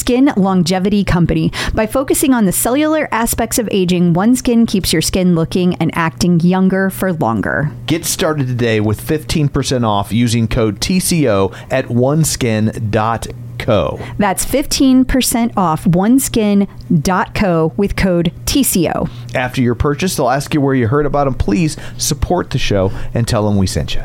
skin longevity company. By focusing on the cellular aspects of aging, OneSkin keeps your skin looking and acting younger for longer. Get started today with 15% off using code TCO at oneskin.com. That's 15% off oneskin.co with code TCO. After your purchase, they'll ask you where you heard about them. Please support the show and tell them we sent you.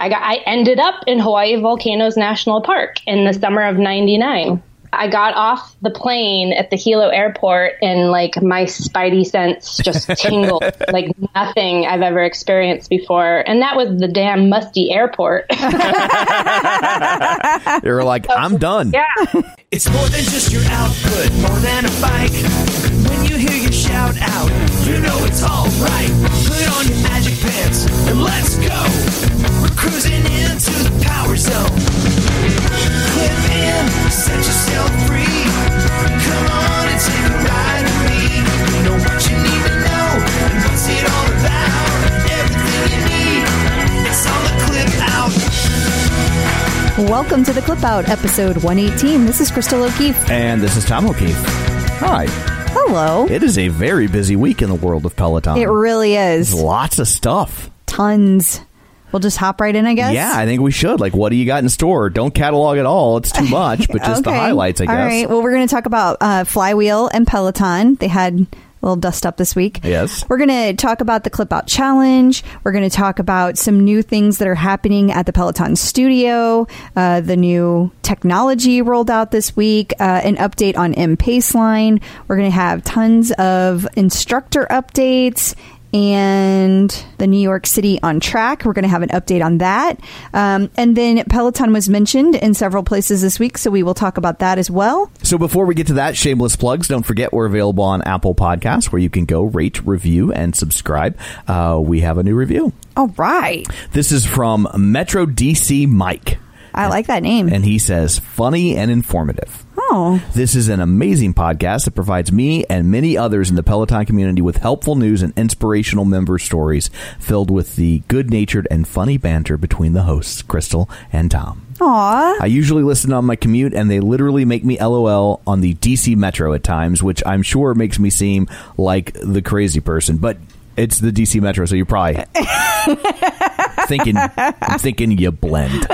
I ended up in Hawaii Volcanoes National Park in the summer of '99. I got off the plane at the Hilo airport and like my spidey sense just tingled like nothing I've ever experienced before. And that was the damn musty airport. They were like, I'm done. Yeah. It's more than just your output, more than a bike. When you hear your shout out, you know it's all right. Put on your magic pants and let's go. We're cruising into the power zone. Clip in, set yourself free. Come on and take a ride with me. You know what you need to know, and what's it all about? Everything you need, it's on the Clip Out. Welcome to the Clip Out, episode 118. This is Crystal O'Keefe. And this is Tom O'Keefe. Hi. Hello. It is a very busy week in the world of Peloton. It really is. There's lots of stuff. Tons. We'll just hop right in, I guess? Yeah, I think we should. Like, what do you got in store? Don't catalog it all. It's too much, but just okay. The highlights, I guess. All right. Well, we're going to talk about Flywheel and Peloton. They had a little dust up this week. Yes. We're going to talk about the Clip Out Challenge. We're going to talk about some new things that are happening at the Peloton studio, the new technology rolled out this week, an update on M-PaceLine. We're going to have tons of instructor updates and the New York City On Track. We're going to have an update on that. And then Peloton was mentioned in several places this week, so we will talk about that as well. So before we get to that, shameless plugs, don't forget we're available on Apple Podcasts, where you can go rate, review, and subscribe. We have a new review. All right. This is from Metro DC Mike. I like that name. And he says, funny and informative. Oh. This is an amazing podcast that provides me and many others in the Peloton community with helpful news and inspirational member stories filled with the good-natured and funny banter between the hosts, Crystal and Tom. Aww. I usually listen on my commute, and they literally make me LOL on the DC Metro at times, which I'm sure makes me seem like the crazy person, but it's the DC Metro, so you're probably thinking you blend.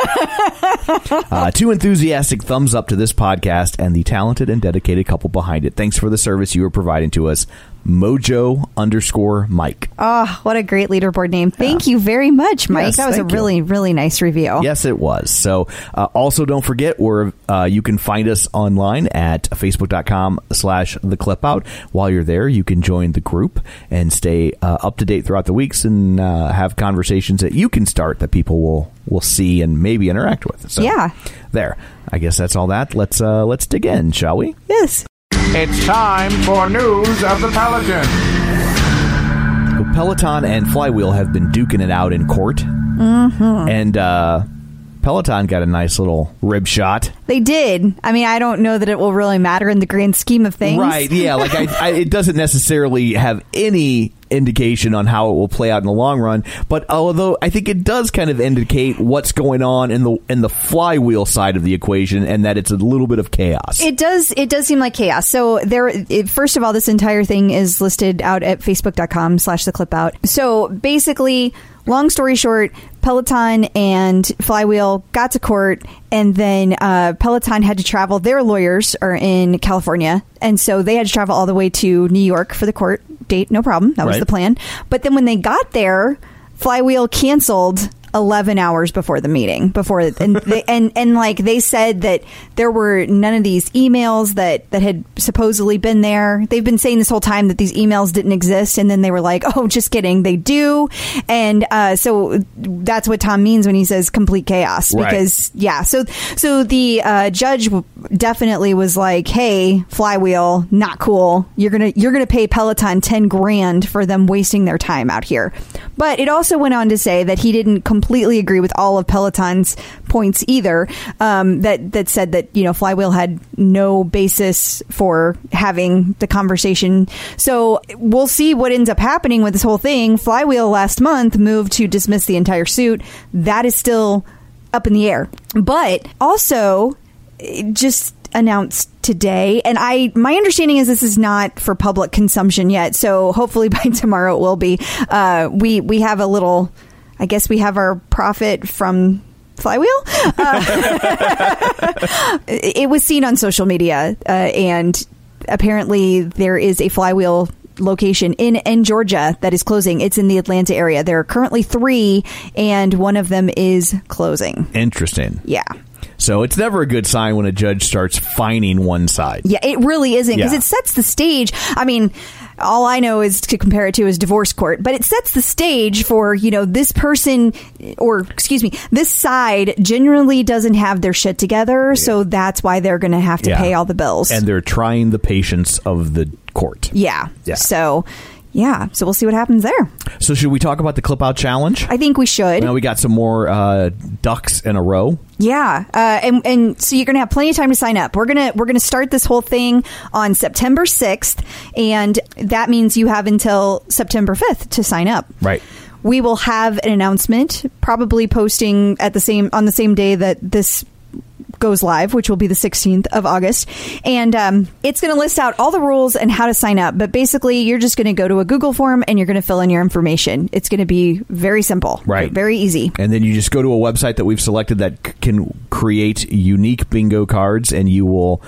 Two enthusiastic thumbs up to this podcast and the talented and dedicated couple behind it. Thanks for the service you are providing to us. Mojo_Mike. Oh, what a great leaderboard name. Thank you very much, Mike. Yes, that was a really, really nice review. Yes, it was. So also don't forget, you can find us online at facebook.com/theclipout. While you're there, you can join the group and stay up to date throughout the weeks and have conversations that you can start that people will see and maybe interact with. So, yeah. There. I guess that's all that. Let's dig in, shall we? Yes. It's time for news of the Peloton. Peloton and Flywheel have been duking it out in court. Mm-hmm. And Peloton got a nice little rib shot. They did. I mean, I don't know that it will really matter in the grand scheme of things. Right, yeah. Like it doesn't necessarily have any indication on how it will play out in the long run, but although I think it does kind of indicate what's going on in the Flywheel side of the equation, and that it's a little bit of chaos. It does seem like chaos. So first of all, this entire thing is listed out at facebook.com/theclipout. So basically, long story short, Peloton and Flywheel got to court And then Peloton had to travel. Their lawyers are in California. And so they had to travel all the way to New York for the court date. No problem. That was the plan. But then when they got there, Flywheel canceled 11 hours before the meeting. And they said that there were none of these emails that had supposedly been there. They've been saying this whole time that these emails didn't exist, and then they were like, oh, just kidding, they do. And so that's what Tom means when he says complete chaos, because so the judge definitely was like, hey, Flywheel, not cool. You're gonna pay Peloton $10,000 for them wasting their time out here. But it also went on to say that he didn't completely agree with all of Peloton's points either, that said that, you know, Flywheel had no basis for having the conversation. So we'll see what ends up happening with this whole thing. Flywheel last month moved to dismiss the entire suit. That is still up in the air. But also just announced today, and my understanding is this is not for public consumption yet, so hopefully by tomorrow it will be. We have a little... I guess we have our profit from Flywheel. It was seen on social media, and apparently there is a Flywheel location in Georgia that is closing. It's in the Atlanta area. There are currently 3, and one of them is closing. Interesting. Yeah. So it's never a good sign when a judge starts fining one side. Yeah, it really isn't, because it sets the stage. I mean, all I know is to compare it to is divorce court, but it sets the stage for, you know, this person, or excuse me, this side generally doesn't have their shit together. Yeah. So that's why they're going to have to pay all the bills. And they're trying the patience of the court. Yeah. So we'll see what happens there. So should we talk about the Clip Out Challenge? I think we should. Now we got some more ducks in a row. Yeah. And so you're going to have plenty of time to sign up. We're going to start this whole thing on September 6th. And that means you have until September 5th to sign up. Right. We will have an announcement, probably posting on the same day that this goes live, which will be the 16th of August. And it's going to list out all the rules and how to sign up. But basically, you're just going to go to a Google form and you're going to fill in your information. It's going to be very simple. Right. Very easy. And then you just go to a website that we've selected that can create unique bingo cards, and you will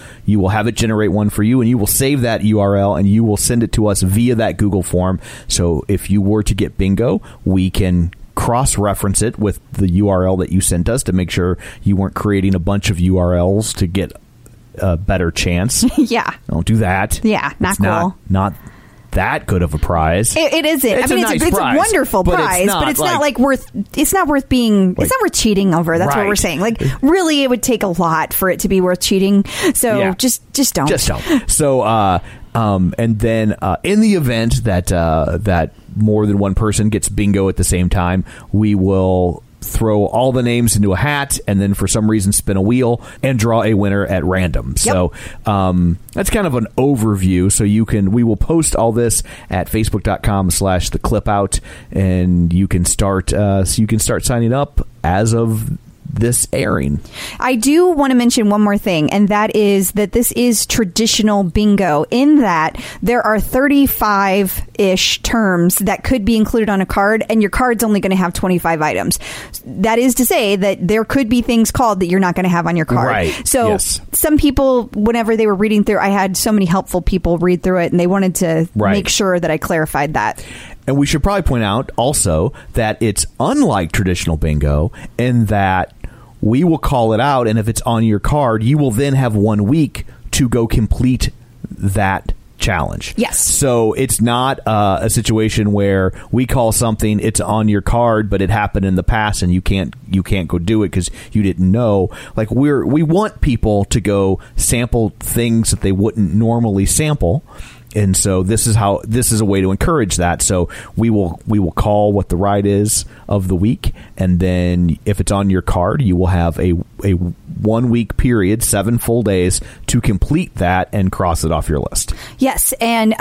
have it generate one for you, and you will save that URL and you will send it to us via that Google form. So if you were to get bingo, we can cross-reference it with the URL that you sent us to make sure you weren't creating a bunch of URLs to get a better chance. Yeah. Don't do that. Yeah, not cool. Not that good of a prize. It isn't. It's a wonderful prize, but it's not like worth. It's not worth being. Like, it's not worth cheating over. That's what we're saying. Like, really, it would take a lot for it to be worth cheating. So just don't. Just don't. So, and then in the event that that more than one person gets bingo at the same time, we will throw all the names into a hat and then for some reason spin a wheel and draw a winner at random. Yep. So that's kind of an overview. So we will post all this at facebook.com/theclipout, and you can start signing up as of this airing. I do want to mention one more thing, and that is that this is traditional bingo, in that there are 35-ish terms that could be included on a card, and your card's only going to have 25 items. That is to say that there could be things called that you're not going to have on your card. Right. So some people, whenever they were reading through, I had so many helpful people read through it, and they wanted to make sure that I clarified that. And we should probably point out also that it's unlike traditional bingo in that we will call it out, and if it's on your card, you will then have 1 week to go complete that challenge. Yes. So it's not a situation where we call something, it's on your card, but it happened in the past, and you can't go do it because you didn't know. Like, we want people to go sample things that they wouldn't normally sample. And so this is a way to encourage that. So we will call what the ride is of the week, and then if it's on your card, you will have a 1 week period, 7 full days to complete that and cross it off your list. Yes, and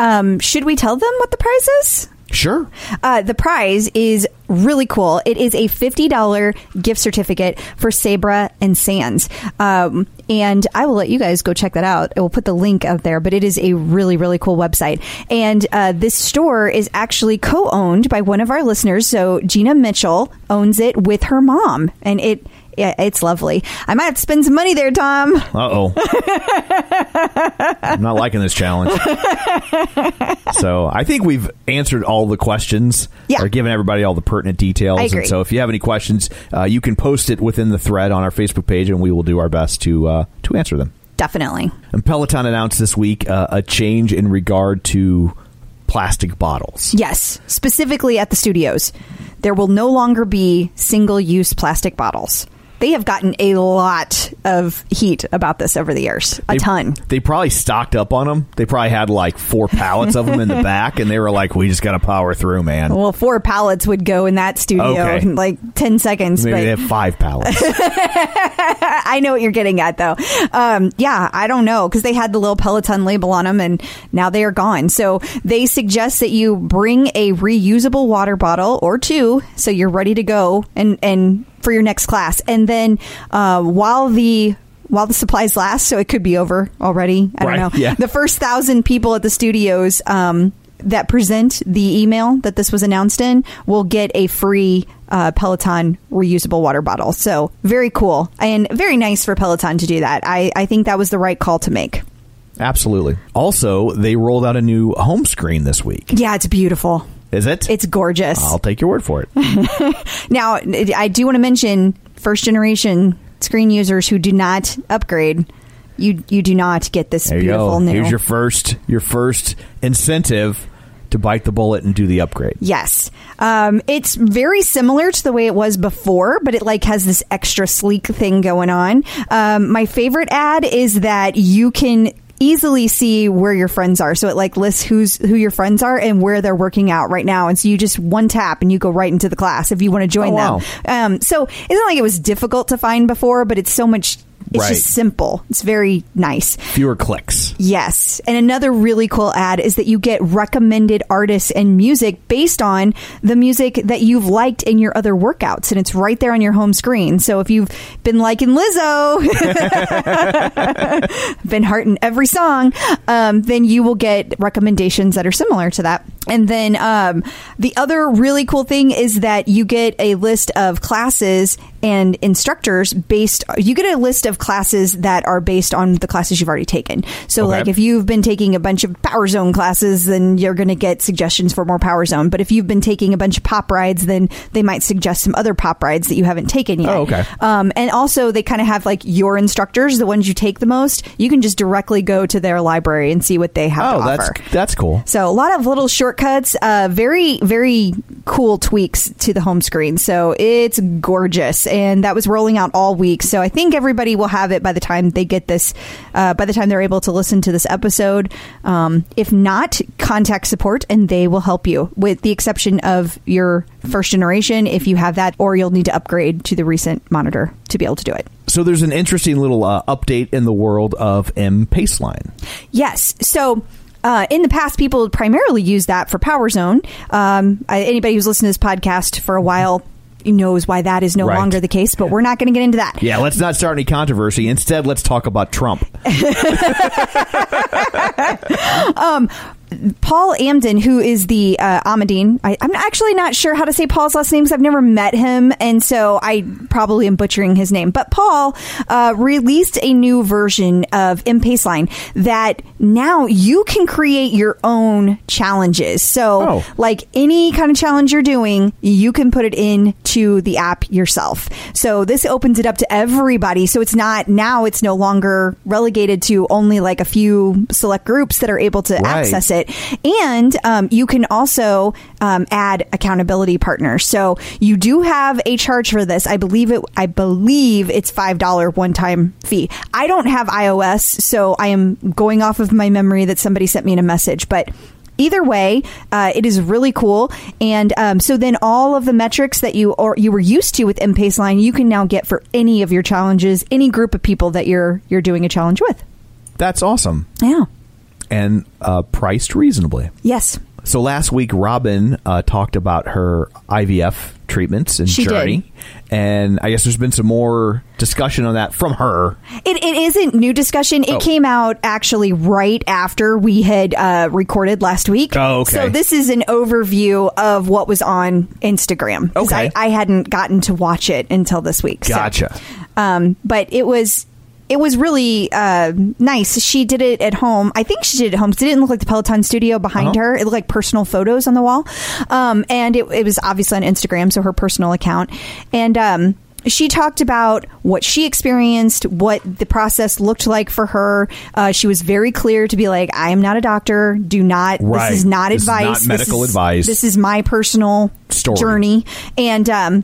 should we tell them what the prize is? Sure. The prize is really cool. It is a $50 gift certificate for Sabra and Sands. And I will let you guys go check that out. I will put the link out there, but it is a really, really cool website. And this store is actually co-owned by one of our listeners. So Gina Mitchell owns it with her mom, and it Yeah, it's lovely. I might have to spend some money there, Tom. Uh-oh. I'm not liking this challenge. So I think we've answered all the questions. Yeah. Or given everybody all the pertinent details. I agree. And so if you have any questions, you can post it within the thread on our Facebook page, and we will do our best to answer them. Definitely. And Peloton announced this week a change in regard to plastic bottles. Yes. Specifically at the studios. There will no longer be single-use plastic bottles. They have gotten a lot of heat about this over the years. A ton. They probably stocked up on them. They probably had like 4 pallets of them in the back, and they were like, we just got to power through, man. Well, 4 pallets would go in that studio in like 10 seconds. Maybe they have 5 pallets. I know what you're getting at, though. Yeah, I don't know, because they had the little Peloton label on them, and now they are gone. So they suggest that you bring a reusable water bottle or two, so you're ready to go and for your next class. And then while the supplies last, so it could be over already. I don't know. Yeah. The first 1,000 people at the studios that present the email that this was announced in will get a free Peloton reusable water bottle. So very cool and very nice for Peloton to do that. I think that was the right call to make. Absolutely. Also, they rolled out a new home screen this week. Yeah, it's beautiful. Is it? It's gorgeous. I'll take your word for it. Now, I do want to mention first-generation screen users who do not upgrade. You do not get this beautiful new. Here's your first incentive to bite the bullet and do the upgrade. Yes. It's very similar to the way it was before, but it like has this extra sleek thing going on. My favorite ad is that you can easily see where your friends are. So it like lists who your friends are and where they're working out right now. And so you just one tap and you go right into the class if you want to join them. Wow. So it's not like it was difficult to find before, but it's so much. It's just simple. It's very nice. Fewer clicks. Yes. And another really cool ad is that you get recommended artists and music based on the music that you've liked in your other workouts. And it's right there on your home screen. So if you've been liking Lizzo, been hearting every song, then you will get recommendations that are similar to that. And then the other really cool thing is that you get a list of classes and instructors that are based on the classes you've already taken. So like if you've been taking a bunch of Power Zone classes, then you're going to get suggestions for more Power Zone. But if you've been taking a bunch of pop rides, then they might suggest some other pop rides that you haven't taken yet. Oh, okay. And also they kind of have like your instructors, the ones you take the most. You can just directly go to their library and see what they have to offer. That's cool. So a lot of little shortcuts, very, very cool tweaks to the home screen. So it's gorgeous. And that was rolling out all week. So I think everybody will have it by the time they get this, by the time they're able to listen to this episode. If not, contact support and they will help you, with the exception of your first generation, if you have that, or you'll need to upgrade to the recent monitor to be able to do it. So there's an interesting little update in the world of M-PaceLine. Yes. So in the past, people would primarily use that for Power Zone. Anybody who's listened to this podcast for a while knows why that is no longer the case, but we're not going to get into that. Yeah, let's not start any controversy. Instead, let's talk about Trump. Paul Amadon, who is the Amadine, I'm actually not sure how to say Paul's last name because I've never met him, and so I probably am butchering his name. But Paul released a new version of M-PaceLine that now you can create your own challenges. So like any kind of challenge you're doing, you can put it into the app yourself. So this opens it up to everybody. So it's not, now it's no longer relegated to only like a few select groups that are able to access it. And you can also add accountability partners. So you do have a charge for this. I believe it's $5 one-time fee. I don't have iOS, so I am going off of my memory that somebody sent me in a message. But either way, it is really cool. And so then all of the metrics that you were used to with M-PaceLine, you can now get for any of your challenges, any group of people that you're doing a challenge with. That's awesome. Yeah. And priced reasonably. Yes. So last week, Robin talked about her IVF treatments and journey. And I guess there's been some more discussion on that from her. It isn't new discussion. It came out actually right after we had recorded last week. Oh, okay. So this is an overview of what was on Instagram. Okay. I hadn't gotten to watch it until this week. Gotcha. So, but it was really nice. She did it at home. I think she did it at home because it didn't look like the Peloton studio behind her. It looked like personal photos on the wall. And it was obviously on Instagram, so her personal account. And she talked about what she experienced, what the process looked like for her. She was very clear to be like, I am not a doctor. Do not. Right. This is not this advice. Is not medical advice. This is my personal journey. And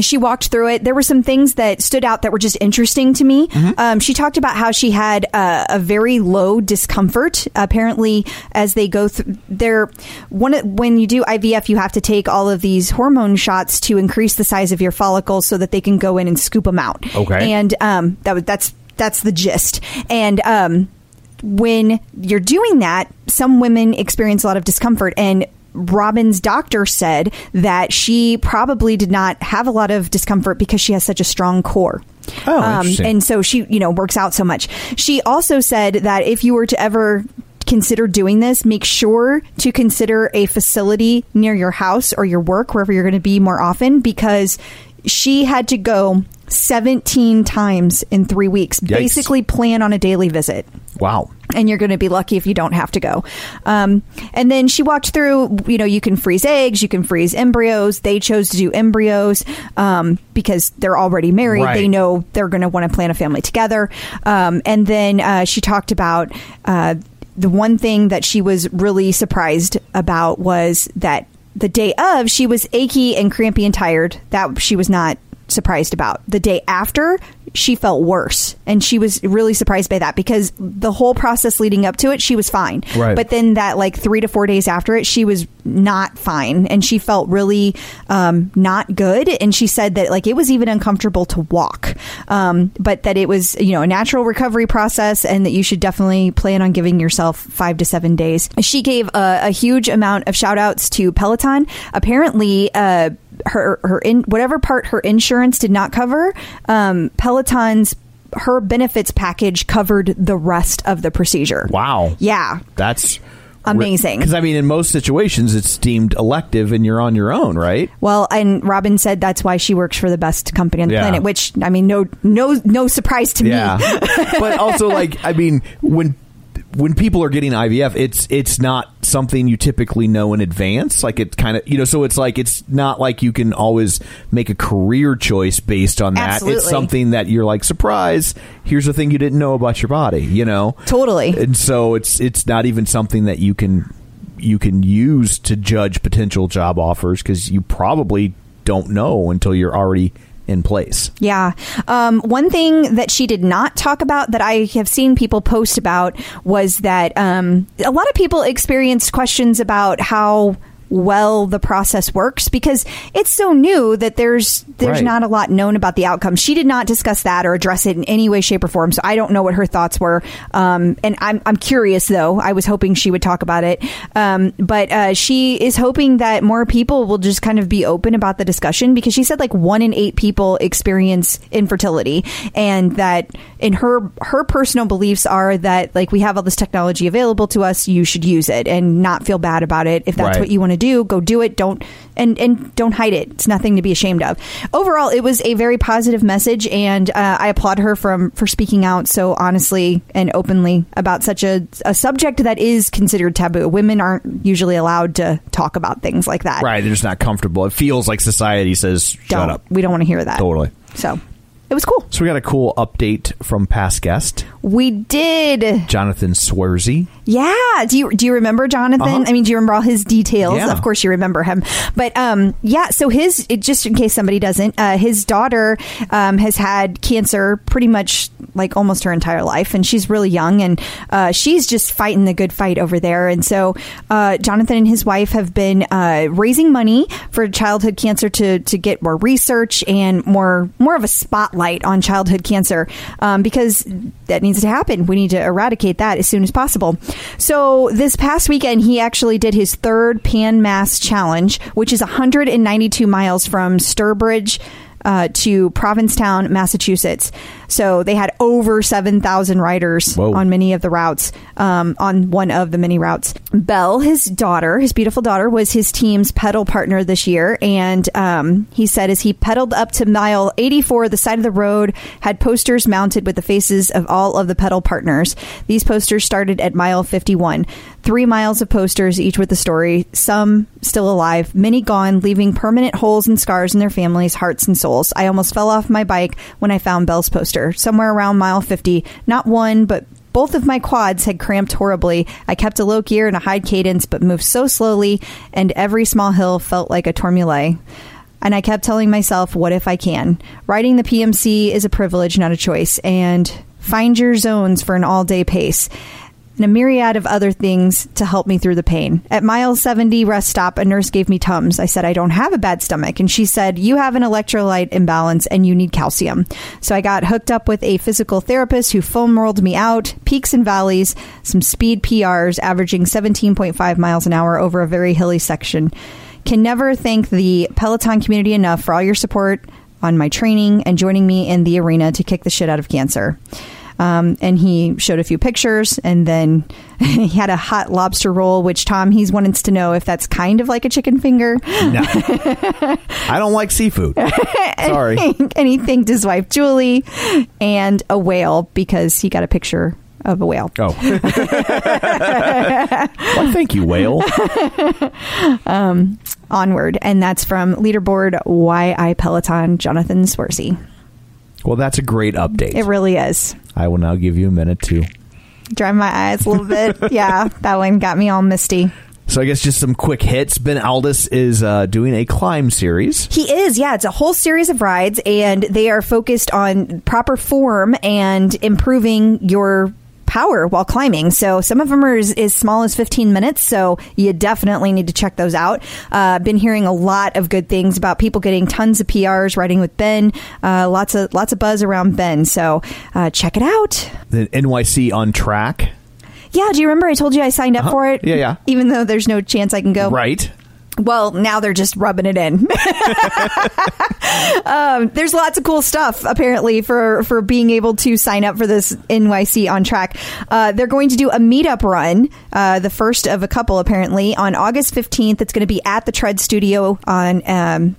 she walked through it. There were some things that stood out that were just interesting to me. Mm-hmm. She talked about how she had a very low discomfort. Apparently, as they go through their when you do IVF, you have to take all of these hormone shots to increase the size of your follicles so that they can go in and scoop them out. Okay, and that's the gist. And when you're doing that, some women experience a lot of discomfort. And Robin's doctor said that she probably did not have a lot of discomfort because she has such a strong core. Oh, and so she, works out so much. She also said that if you were to ever consider doing this, make sure to consider a facility near your house or your work, wherever you're going to be more often, because she had to go 17 times in 3 weeks. Yikes. Basically plan on a daily visit. Wow. And you're going to be lucky if you don't have to go. And then she walked through, you can freeze eggs, you can freeze embryos. They chose to do embryos because they're already married. Right. They know they're going to want to plan a family together. And then she talked about the one thing that she was really surprised about was that the day of, she was achy and crampy and tired. That she was not surprised about. The day after, she felt worse, and she was really surprised by that because the whole process leading up to it, she was fine. Right. But then that 3 to 4 days after it, she was not fine, and she felt really not good. And she said that it was even uncomfortable to walk, but that it was a natural recovery process, and that you should definitely plan on giving yourself 5 to 7 days. She gave a huge amount of shout outs to Peloton. Apparently, her in whatever part her insurance did not cover, Peloton's her benefits package covered the rest of the procedure. Wow. Yeah. That's amazing. Because in most situations it's deemed elective and you're on your own, right? Well, and Robin said that's why she works for the best company on the planet, which no surprise to me. But also when people are getting IVF, it's not something you typically know in advance. It's kind of, so it's not like you can always make a career choice based on that. Absolutely. It's something that you're surprise, here's the thing you didn't know about your body, Totally. And so it's not even something that you can use to judge potential job offers because you probably don't know until you're already in place. Yeah. One thing that she did not talk about that I have seen people post about was that a lot of people experienced questions about how well the process works because it's so new that there's right. not a lot known about the outcome. She did not discuss that or address it in any way, shape, or form, so I don't know what her thoughts were. And I'm curious, though. I was hoping she would talk about it. But she is hoping that more people will just kind of be open about the discussion because she said 1 in 8 people experience infertility, and that in her personal beliefs are that we have all this technology available to us, you should use it and not feel bad about it. If that's right. what you want to do, go do it. Don't don't hide it. It's nothing to be ashamed of. Overall, it was a very positive message, and I applaud her for speaking out so honestly and openly about such a subject that is considered taboo. Women aren't usually allowed to talk about things like that. Right. They're just not comfortable. It feels like society says, shut up. We don't want to hear that. Totally. So it was cool. So we got a cool update from past guest. We did. Jonathon Swersey. Yeah. Do you remember Jonathon? Uh-huh. Do you remember all his details? Yeah. Of course you remember him. But so just in case somebody doesn't, his daughter has had cancer pretty much almost her entire life, and she's really young, and she's just fighting the good fight over there. And so Jonathon and his wife have been raising money for childhood cancer to get more research and more of a spotlight light on childhood cancer, because that needs to happen. We need to eradicate that as soon as possible. So this past weekend, he actually did his third Pan Mass Challenge, which is 192 miles from Sturbridge to Provincetown, Massachusetts. So they had over 7,000 riders on many of the routes, on one of the many routes. Belle, his daughter, his beautiful daughter, was his team's pedal partner this year. And he said as he pedaled up to mile 84, the side of the road had posters mounted with the faces of all of the pedal partners. These posters started at mile 51. 3 miles of posters, each with a story, some still alive, many gone, leaving permanent holes and scars in their families' hearts and souls. I almost fell off my bike when I found Belle's poster somewhere around mile 50. Not one, but both of my quads had cramped horribly. I kept a low gear and a high cadence, but moved so slowly, and every small hill felt like a tourmalet. And I kept telling myself, what if I can? Riding the PMC is a privilege, not a choice. And find your zones for an all-day pace. And a myriad of other things to help me through the pain. At mile 70 rest stop, a nurse gave me Tums. I said, I don't have a bad stomach. And she said, you have an electrolyte imbalance and you need calcium. So I got hooked up with a physical therapist who foam rolled me out, peaks and valleys, some speed PRs, averaging 17.5 miles an hour over a very hilly section. Can never thank the Peloton community enough for all your support on my training and joining me in the arena to kick the shit out of cancer. And he showed a few pictures, and then he had a hot lobster roll, which, Tom, he wants to know if that's kind of like a chicken finger. No. I don't like seafood. Sorry. And he thanked his wife, Julie, and a whale, because he got a picture of a whale. Oh. Well, thank you, whale. Onward. And that's from Leaderboard YI Peloton, Jonathon Swersey. Well, that's a great update. It really is. I will now give you a minute to dry my eyes a little bit. Yeah, that one got me all misty. So I guess just some quick hits. Ben Alldis is doing a climb series. He is, yeah. It's a whole series of rides, and they are focused on proper form and improving your power while climbing. So some of them are as small as 15 minutes. So you definitely need to check those out. Been hearing a lot of good things about people getting tons of PRs riding with Ben. Lots of buzz around Ben. So check it out. The NYC On Track. Yeah. Do you remember I told you I signed up for it? Yeah. Even though there's no chance I can go. Right. Well, now they're just rubbing it in. There's lots of cool stuff, apparently, for being able to sign up for this NYC On Track. They're going to do a meetup run, the first of a couple, apparently, on August 15th. It's going to be at the Tread Studio on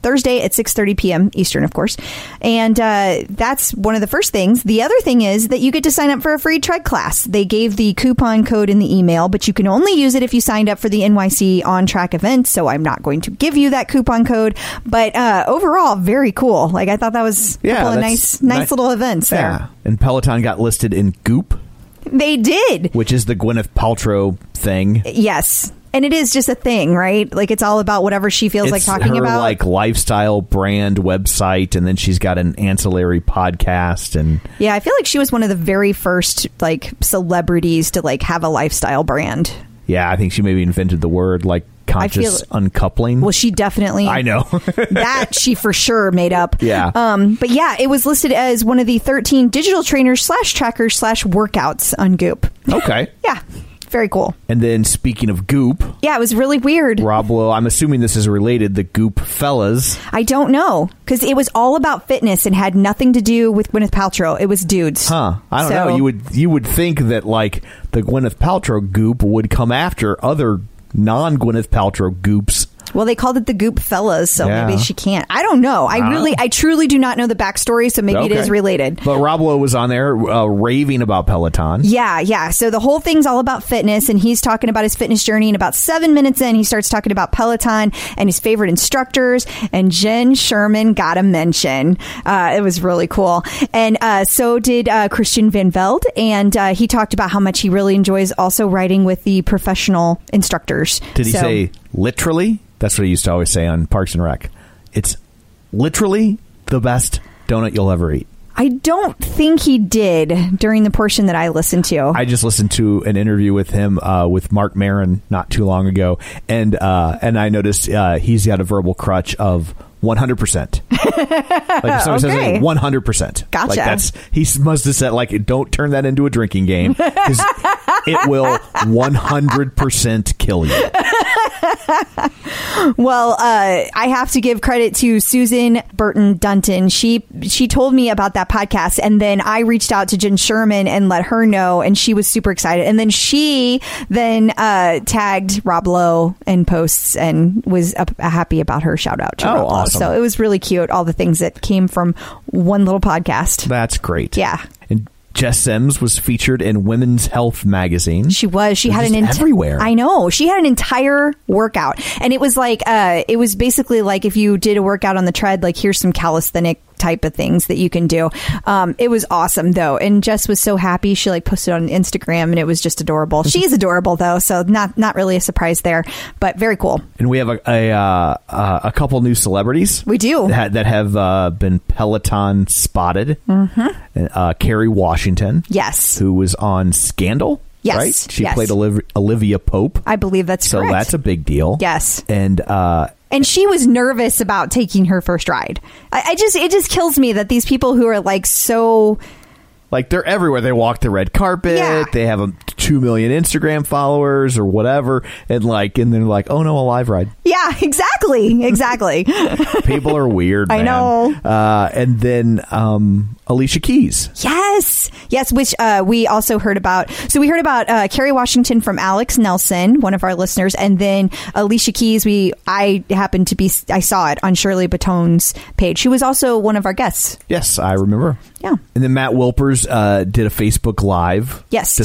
Thursday at 6:30 p.m. Eastern, of course. And that's one of the first things. The other thing is that you get to sign up for a free Tread class. They gave the coupon code in the email, but you can only use it if you signed up for the NYC On Track event. So I'm not going to give you that coupon code, but overall, very cool. Like, I thought that was a couple of nice little events there. Yeah. And Peloton got listed in GOOP. They did. Which is the Gwyneth Paltrow thing. Yes. And it is just a thing, right? Like, it's all about whatever she feels like talking about. It's her, like, lifestyle brand website, and then she's got an ancillary podcast. And yeah, I feel like she was one of the very first, like, celebrities to, like, have a lifestyle brand. Yeah, I think she maybe invented the word, like, conscious uncoupling. Well, she definitely. I know. That she for sure made up. Yeah. But yeah, it was listed as one of the 13 digital trainers /trackers/workouts on Goop. Okay. Yeah. Very cool. And then speaking of Goop. Yeah, it was really weird. Rob Lowe, I'm assuming this is related, the Goop fellas. I don't know, because it was all about fitness and had nothing to do with Gwyneth Paltrow. It was dudes. Huh. I don't know. You would think that, like, the Gwyneth Paltrow Goop would come after other non-Gwyneth Paltrow Goops. Well, they called it the Goop fellas, so maybe she can't. I don't know. I truly do not know the backstory, so maybe it is related. But Rob Lowe was on there raving about Peloton. Yeah. So the whole thing's all about fitness, and he's talking about his fitness journey, and about 7 minutes in, he starts talking about Peloton and his favorite instructors, and Jen Sherman got a mention. It was really cool. And so did Christian Van Veldt, and he talked about how much he really enjoys also riding with the professional instructors. Did he say literally? That's what I used to always say on Parks and Rec. It's literally the best donut you'll ever eat. I don't think he did during the portion that I listened to. I just listened to an interview with him with Mark Maron not too long ago, and I noticed he's got a verbal crutch of 100%. Like if somebody says 100%, gotcha. Like that's, he must have said like, don't turn that into a drinking game because it will 100% kill you. Well, I have to give credit to Susan Burton Dunton. She told me about that podcast, and then I reached out to Jen Sherman and let her know, and she was super excited. And then she tagged Rob Lowe in posts and was happy about her shout out to Rob Lowe. Awesome. So it was really cute, all the things that came from one little podcast. That's great. Yeah. And Jess Sims was featured in Women's Health Magazine. She was. She had everywhere. I know. She had an entire workout, and it was like it was basically like if you did a workout on the tread, like here's some calisthenic type of things that you can do. It was awesome though, and Jess was so happy. She like posted on Instagram, and it was just adorable. She's adorable though, so not really a surprise there, but very cool. And we have a couple new celebrities. We do that have been Peloton spotted. Mm-hmm. Kerry Washington, yes, who was on Scandal. Yes, right? She played Olivia Pope. I believe that's correct. So that's a big deal. Yes, and she was nervous about taking her first ride. It just kills me that these people who are like so, like they're everywhere. They walk the red carpet. Yeah. They have 2 million Instagram followers or whatever, and they're like, oh no, a live ride. Yeah, exactly. People are weird. I know. And then Alicia Keys. Yes, which we also heard about. So we heard about Kerry Washington from Alex Nelson, one of our listeners, and then Alicia Keys. I saw it on Shirley Batone's page. She was also one of our guests. Yes, I remember. Yeah. And then Matt Wilpers did a Facebook Live. Yes,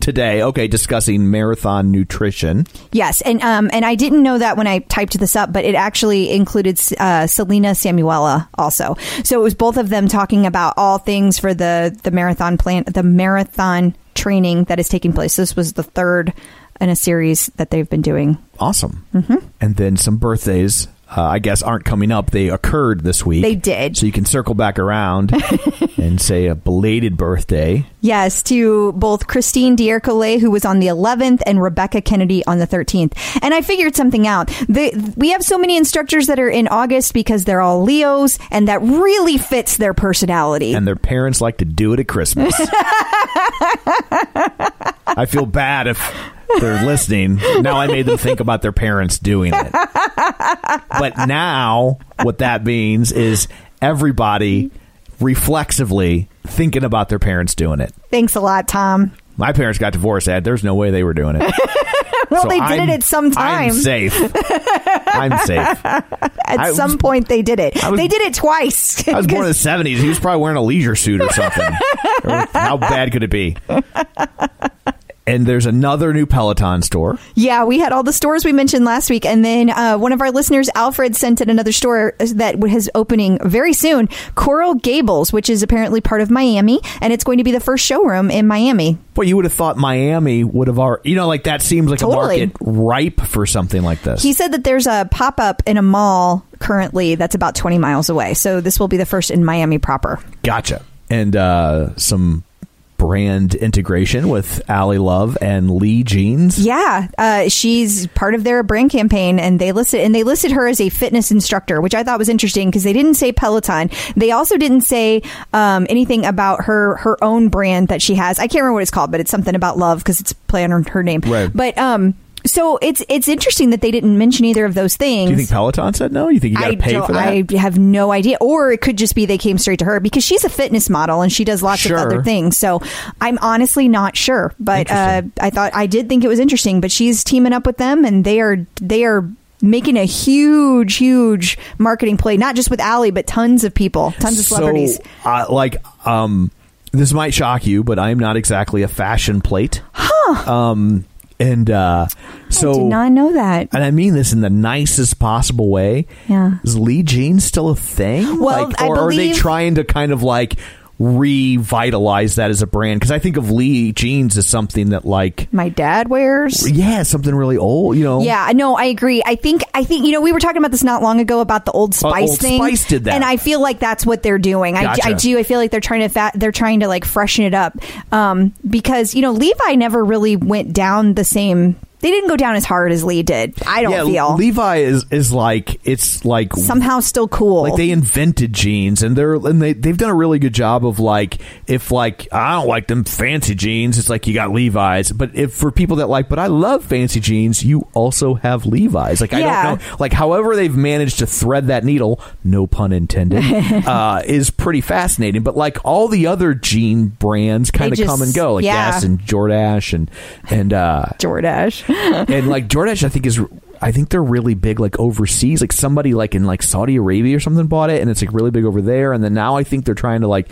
today. Okay, discussing marathon nutrition. Yes, and I didn't know that when I typed this up, but it actually included Selena Samuela also. So it was both of them talking about all things for the marathon plan, the marathon training that is taking place. This was the third in a series that they've been doing. Awesome. Mm-hmm. And then some birthdays. I guess aren't coming up. They occurred this week. They did. So you can circle back around and say a belated birthday. Yes, to both Christine D'Ercole, who was on the 11th, and Rebecca Kennedy on the 13th. And I figured something out. We have so many instructors that are in August because they're all Leos, and that really fits their personality. And their parents like to do it at Christmas. I feel bad if they're listening. Now I made them think about their parents doing it. But now what that means is everybody reflexively thinking about their parents doing it. Thanks a lot, Tom. My parents got divorced, Ed. There's no way they were doing it. Well, so they did it at some time. I'm safe. At some point, they did it. They did it twice. I was born in the 70s. He was probably wearing a leisure suit or something. How bad could it be? And there's another new Peloton store. Yeah, we had all the stores we mentioned last week. And then one of our listeners, Alfred, sent in another store that is opening very soon, Coral Gables, which is apparently part of Miami. And it's going to be the first showroom in Miami. Well, you would have thought Miami would have already, like that seems like a market ripe for something like this. He said that there's a pop-up in a mall currently that's about 20 miles away. So this will be the first in Miami proper. Gotcha. And some brand integration with Ally Love and Lee Jeans. Yeah, she's part of their brand campaign, and they listed her as a fitness instructor, which I thought was interesting because they didn't say Peloton. They also didn't say anything about her own brand that she has. I can't remember what it's called, but it's something about Love because it's play on her name. Right. But so it's interesting that they didn't mention either of those things. Do you think Peloton said no? You think you got to pay for that? I have no idea. Or it could just be they came straight to her because she's a fitness model and she does lots of other things. So I'm honestly not sure. But I did think it was interesting. But she's teaming up with them, and they are making a huge, huge marketing play, not just with Ally, but tons of people, tons of celebrities. This might shock you, but I'm not exactly a fashion plate. Huh. And so I did not know that. And I mean this in the nicest possible way. Yeah. Is Lee Jeans still a thing? Well, or are they trying to kind of like revitalize that as a brand, because I think of Lee Jeans as something that like my dad wears. Yeah, something really old, you know. Yeah, no, I agree. I think you know, we were talking about this not long ago about the Old Spice thing. Old Spice did that, and I feel like that's what they're doing. Gotcha. I feel like they're trying to like freshen it up, because you know Levi never really went down the same. They didn't go down as hard as Lee did. I don't feel. Levi is like, it's like somehow still cool. Like they invented jeans, and they've done a really good job of like, if like I don't like them fancy jeans, it's like you got Levi's. But if for people that like, but I love fancy jeans, you also have Levi's. Like I don't know. Like however they've managed to thread that needle, no pun intended, is pretty fascinating. But like all the other jean brands kind of come and go, like Guess and Jordache and Jordache. And like Jordache, I think they're really big like overseas, like somebody like in like Saudi Arabia or something bought it, and it's like really big over there. And then now I think they're trying to like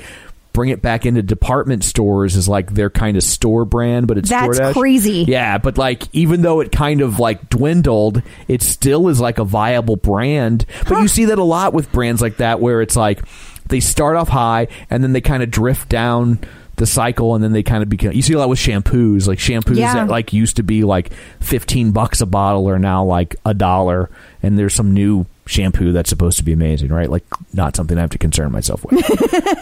bring it back into department stores as like their kind of store brand, but it's that's Jordache. Crazy. Yeah, but like even though it kind of like dwindled, it still is like a viable brand. But you see that a lot with brands like that, where it's like they start off high and then they kind of drift down the cycle, and then they kind of become, you see a lot with shampoos, like that like used to be like $15 a bottle are now like $1, and there's some new shampoo that's supposed to be amazing, right? Like not something I have to concern myself with.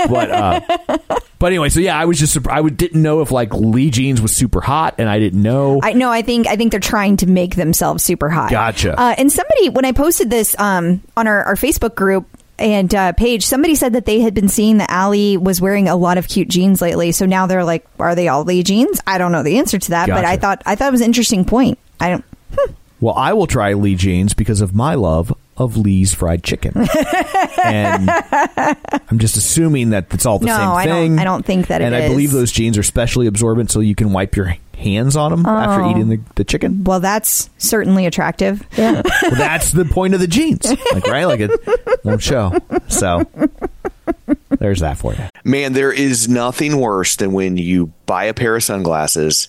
But anyway, so yeah, I was just didn't know if like Lee Jeans was super hot, and I didn't know. I think they're trying to make themselves super hot. Gotcha. And somebody, when I posted this on our Facebook group and Paige, somebody said that they had been seeing that Ally was wearing a lot of cute jeans lately. So now they're like, are they all Lee Jeans? I don't know the answer to that, But I thought it was an interesting point. Well, I will try Lee Jeans because of my love of Lee's fried chicken. And I'm just assuming that it's all the same thing. No, I don't think that it is. And I believe those jeans are specially absorbent, so you can wipe your hands on them after eating the chicken. Well, that's certainly attractive. Yeah. Well, that's the point of the jeans, like, right? Like it won't show. So there's that for you. Man, there is nothing worse than when you buy a pair of sunglasses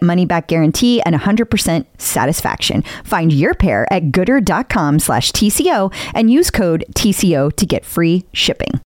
money-back guarantee and 100% satisfaction. Find your pair at Goodr.com/TCO and use code TCO to get free shipping.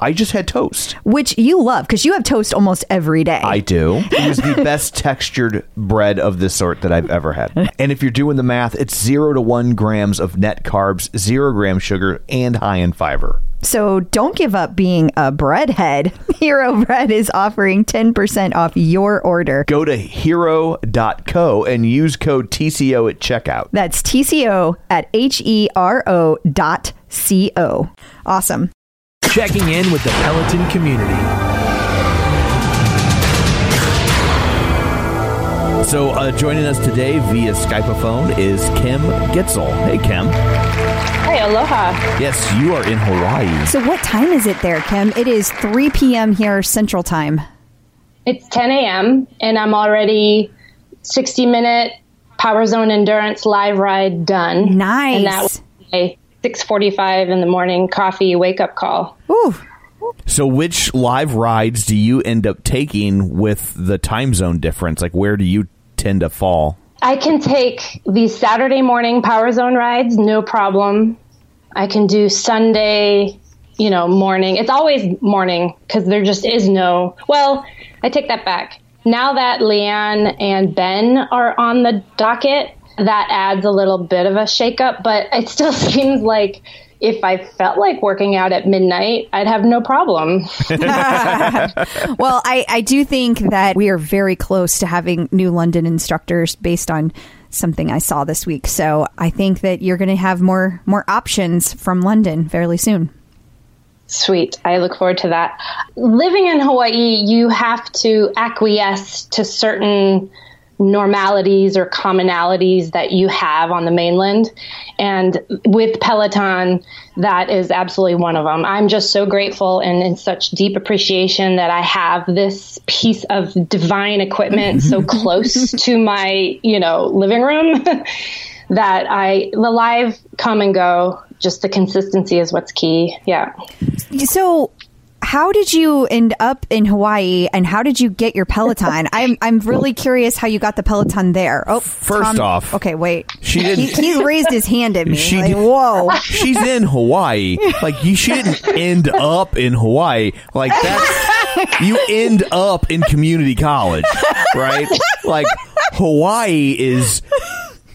I just had toast. Which you love, because you have toast almost every day. I do. It was the best textured bread of this sort that I've ever had. And if you're doing the math, it's 0 to 1 grams of net carbs, 0 grams sugar, and high in fiber. So don't give up being a breadhead. Hero Bread is offering 10% off your order. Go to hero.co and use code TCO at checkout. That's TCO at HERO.CO. Awesome. Checking in with the Peloton community. So joining us today via Skype-a-phone is Kim Gitzel. Hey, Kim. Hey, aloha. Yes, you are in Hawaii. So what time is it there, Kim? It is 3 p.m. here Central Time. It's 10 a.m. and I'm already 60-minute Power Zone Endurance live ride done. Nice. And that was my 6:45 in the morning coffee wake-up call. Ooh. So which live rides do you end up taking with the time zone difference? Like, where do you tend to fall? I can take the Saturday morning Power Zone rides, no problem. I can do Sunday, you know, morning. It's always morning because there just is no... Well, I take that back. Now that Leanne and Ben are on the docket, that adds a little bit of a shakeup, but it still seems like... If I felt like working out at midnight, I'd have no problem. Well, I do think that we are very close to having new London instructors based on something I saw this week. So I think that you're going to have more options from London fairly soon. Sweet. I look forward to that. Living in Hawaii, you have to acquiesce to certain normalities or commonalities that you have on the mainland. And with Peloton, that is absolutely one of them. I'm just so grateful and in such deep appreciation that I have this piece of divine equipment so close to my, living room that the live come and go, just the consistency is what's key. Yeah. So how did you end up in Hawaii, and how did you get your Peloton? I'm really curious how you got the Peloton there. Oh, first off, okay, wait. She didn't. He raised his hand at me. Whoa, she's in Hawaii. Like, she didn't end up in Hawaii. Like, that's you end up in community college, right? Like, Hawaii is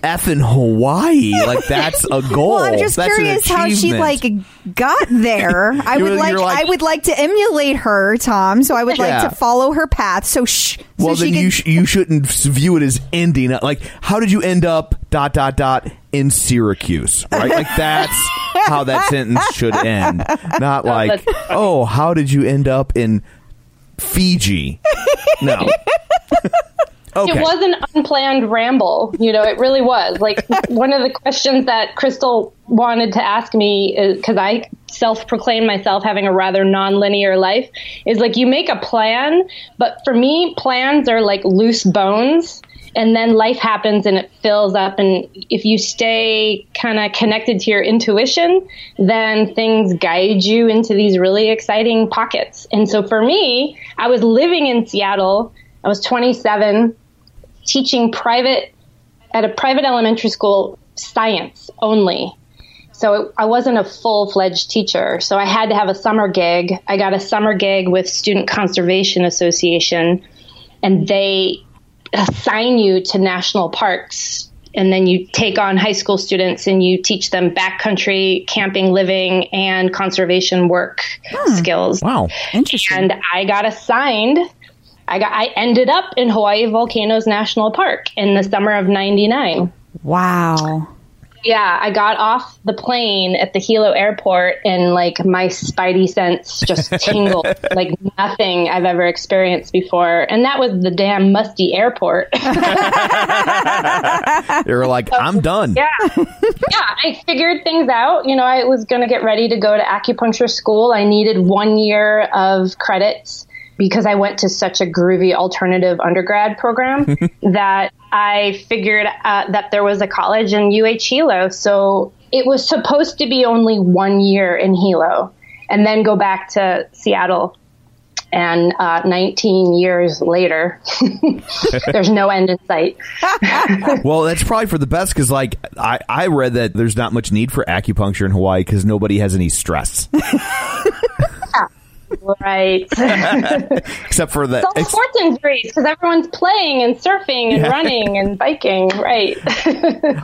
effing Hawaii. Like, that's a goal. Well, I'm just curious how she got there. I would like to emulate her, Tom. So I would like to follow her path. So you shouldn't view it as ending. Like, how did you end up ... in Syracuse? Right? Like, that's how that sentence should end. Not like, oh, how did you end up in Fiji? No. Okay. It was an unplanned ramble. It really was. Like, one of the questions that Crystal wanted to ask me is, because I self-proclaim myself having a rather non-linear life, is like, you make a plan, but for me, plans are like loose bones, and then life happens and it fills up. And if you stay kind of connected to your intuition, then things guide you into these really exciting pockets. And so for me, I was living in Seattle. I was 27, teaching private at a private elementary school, science only. So I wasn't a full-fledged teacher. So I had to have a summer gig. I got a summer gig with Student Conservation Association, and they assign you to national parks. And then you take on high school students and you teach them backcountry, camping, living, and conservation work skills. Wow, interesting. And I got assigned... I ended up in Hawaii Volcanoes National Park in the summer of 99. Wow. Yeah, I got off the plane at the Hilo airport and, my spidey sense just tingled like nothing I've ever experienced before. And that was the damn musty airport. They were like, I'm done. Yeah. I figured things out. I was going to get ready to go to acupuncture school. I needed 1 year of credits, because I went to such a groovy alternative undergrad program that I figured that there was a college in UH Hilo. So it was supposed to be only 1 year in Hilo and then go back to Seattle. And 19 years later, there's no end in sight. Well, that's probably for the best, because I read that there's not much need for acupuncture in Hawaii because nobody has any stress. Right. Except for that. All sports injuries, because everyone's playing and surfing and running and biking. Right.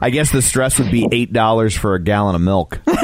I guess the stress would be $8 for a gallon of milk. That's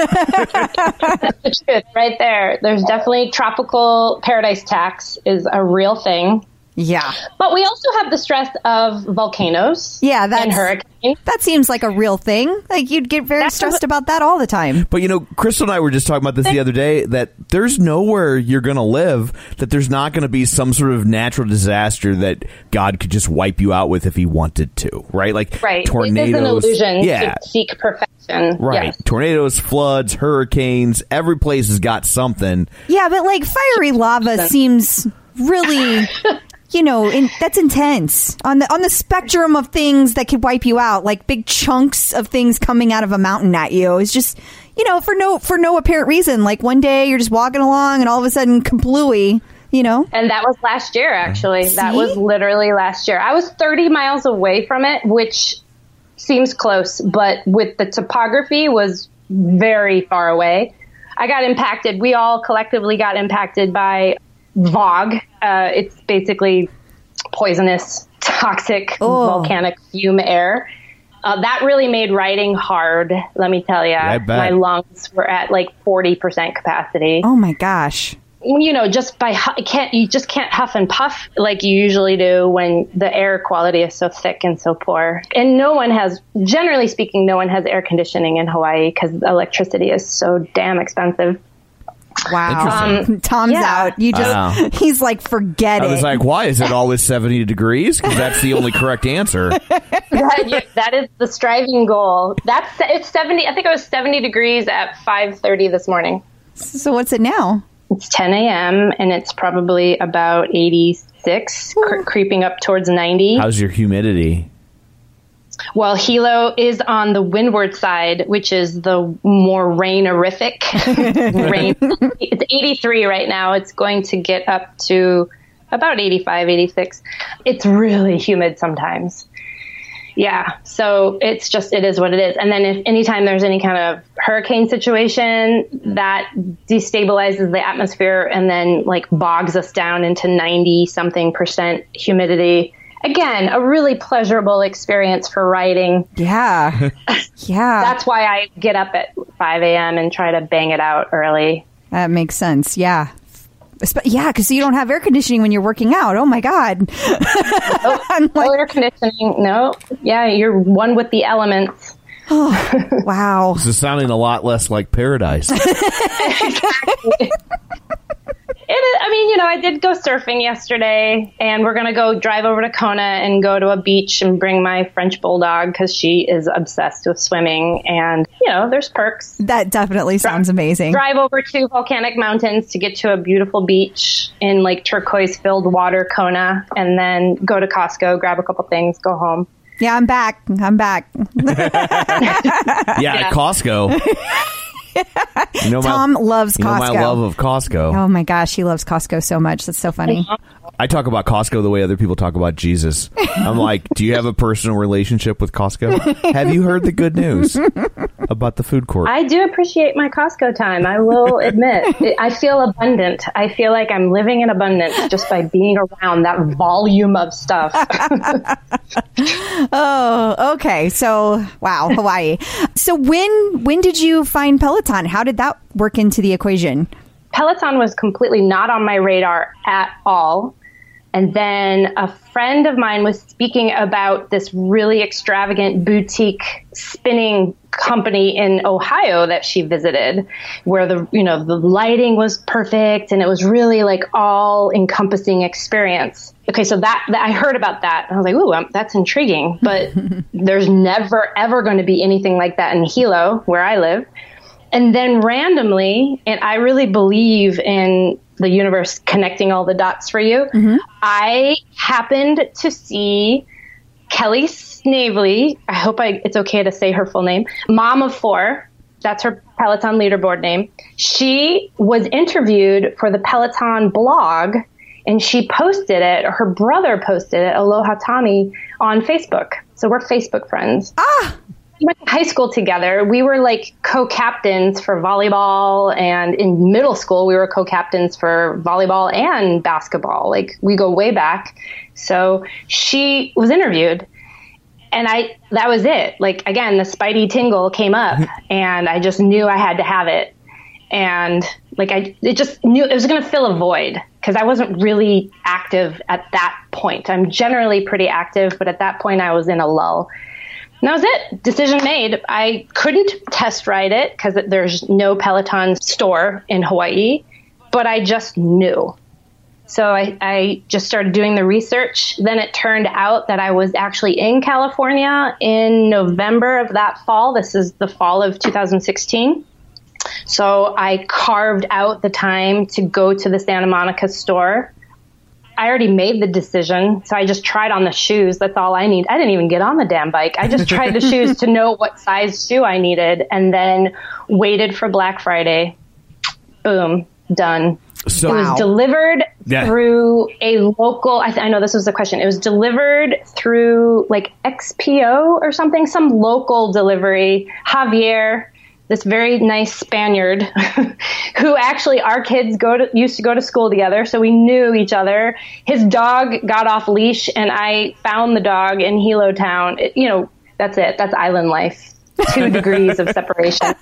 the truth right there. There's definitely tropical paradise tax is a real thing. Yeah. But we also have the stress of volcanoes and hurricanes. That seems like a real thing. Like, you'd get very stressed about that all the time. But, you know, Crystal and I were just talking about this the other day, that there's nowhere you're going to live that there's not going to be some sort of natural disaster that God could just wipe you out with if he wanted to, right? Like, tornadoes. It's an illusion to seek perfection. Right. Yes. Tornadoes, floods, hurricanes, every place has got something. Yeah, but, like, fiery lava seems really... You know, that's intense. On the spectrum of things that could wipe you out, like big chunks of things coming out of a mountain at you is just, you know, for no apparent reason. Like one day you're just walking along and all of a sudden kablooey, you know. And that was last year, actually. See? That was literally last year. I was 30 miles away from it, which seems close, but with the topography was very far away. I got impacted. We all collectively got impacted by VOG. It's basically poisonous, toxic, volcanic fume air. That really made riding hard, let me tell you. Yeah, I bet. My lungs were at like 40% capacity. Oh my gosh. You know, just you just can't huff and puff like you usually do when the air quality is so thick and so poor. And generally speaking, no one has air conditioning in Hawaii because electricity is so damn expensive. Wow. Tom's out. You just, he's like, forget it. I was like, why is it always 70 degrees? Because that's the only correct answer. That is the striving goal. It's 70. I think it was 70 degrees at 5:30 this morning. So what's it now? It's 10 a.m. and it's probably about 86, creeping up towards 90. How's your humidity? Well, Hilo is on the windward side, which is the more rainerific. Rain. It's 83 right now. It's going to get up to about 85, 86. It's really humid sometimes. Yeah. So it's just, it is what it is. And then if anytime there's any kind of hurricane situation, that destabilizes the atmosphere and then like bogs us down into 90-something% humidity. Again, a really pleasurable experience for riding. Yeah. Yeah. That's why I get up at 5 a.m. and try to bang it out early. That makes sense. Yeah. Yeah, because you don't have air conditioning when you're working out. Oh, my God. No air conditioning. No. Yeah, you're one with the elements. Oh, wow. This is sounding a lot less like paradise. Exactly. I mean, you know, I did go surfing yesterday, and we're going to go drive over to Kona and go to a beach and bring my French bulldog because she is obsessed with swimming. And, you know, there's perks. That definitely sounds amazing. Drive over to volcanic mountains to get to a beautiful beach in like turquoise-filled water, Kona, and then go to Costco, grab a couple things, go home. Yeah, I'm back. Yeah, at Costco. You know, Tom loves Costco. You know my love of Costco. Oh my gosh, he loves Costco so much. That's so funny. I talk about Costco the way other people talk about Jesus. I'm like, do you have a personal relationship with Costco? Have you heard the good news about the food court? I do appreciate my Costco time, I will admit. I feel abundant. I feel like I'm living in abundance just by being around that volume of stuff. Oh, okay. So, wow, Hawaii. So when did you find Peloton? How did that work into the equation? Peloton was completely not on my radar at all. And then a friend of mine was speaking about this really extravagant boutique spinning company in Ohio that she visited, where the lighting was perfect and it was really like all encompassing experience. Okay, so that I heard about that. I was like, ooh, that's intriguing. But there's never, ever going to be anything like that in Hilo, where I live. And then randomly, and I really believe in the universe connecting all the dots for you, mm-hmm. I happened to see Kelly Snavely, I hope it's okay to say her full name, mom of four, that's her Peloton leaderboard name. She was interviewed for the Peloton blog, and she posted it, or her brother posted it, Aloha Tommy, on Facebook. So we're Facebook friends. Ah! We went to high school together. We were like co-captains for volleyball, and in middle school we were co-captains for volleyball and basketball. Like, we go way back. So she was interviewed, and that was it. Like, again, the spidey tingle came up, and I just knew I had to have it. And like, it was going to fill a void. because I wasn't really active at that point. I'm generally pretty active, but at that point I was in a lull. And that was it. Decision made. I couldn't test ride it because there's no Peloton store in Hawaii, but I just knew. So I just started doing the research. Then it turned out that I was actually in California in November of that fall. This is the fall of 2016. So I carved out the time to go to the Santa Monica store. I already made the decision, so I just tried on the shoes. That's all I need. I didn't even get on the damn bike. I just tried the shoes to know what size shoe I needed and then waited for Black Friday. Boom. Done. So, it was delivered through a local, I know this was the question. It was delivered through like XPO or something, some local delivery. Javier, this very nice Spaniard who actually our kids used to go to school together. So we knew each other. His dog got off leash and I found the dog in Hilo Town. That's it. That's island life. 2 degrees of separation.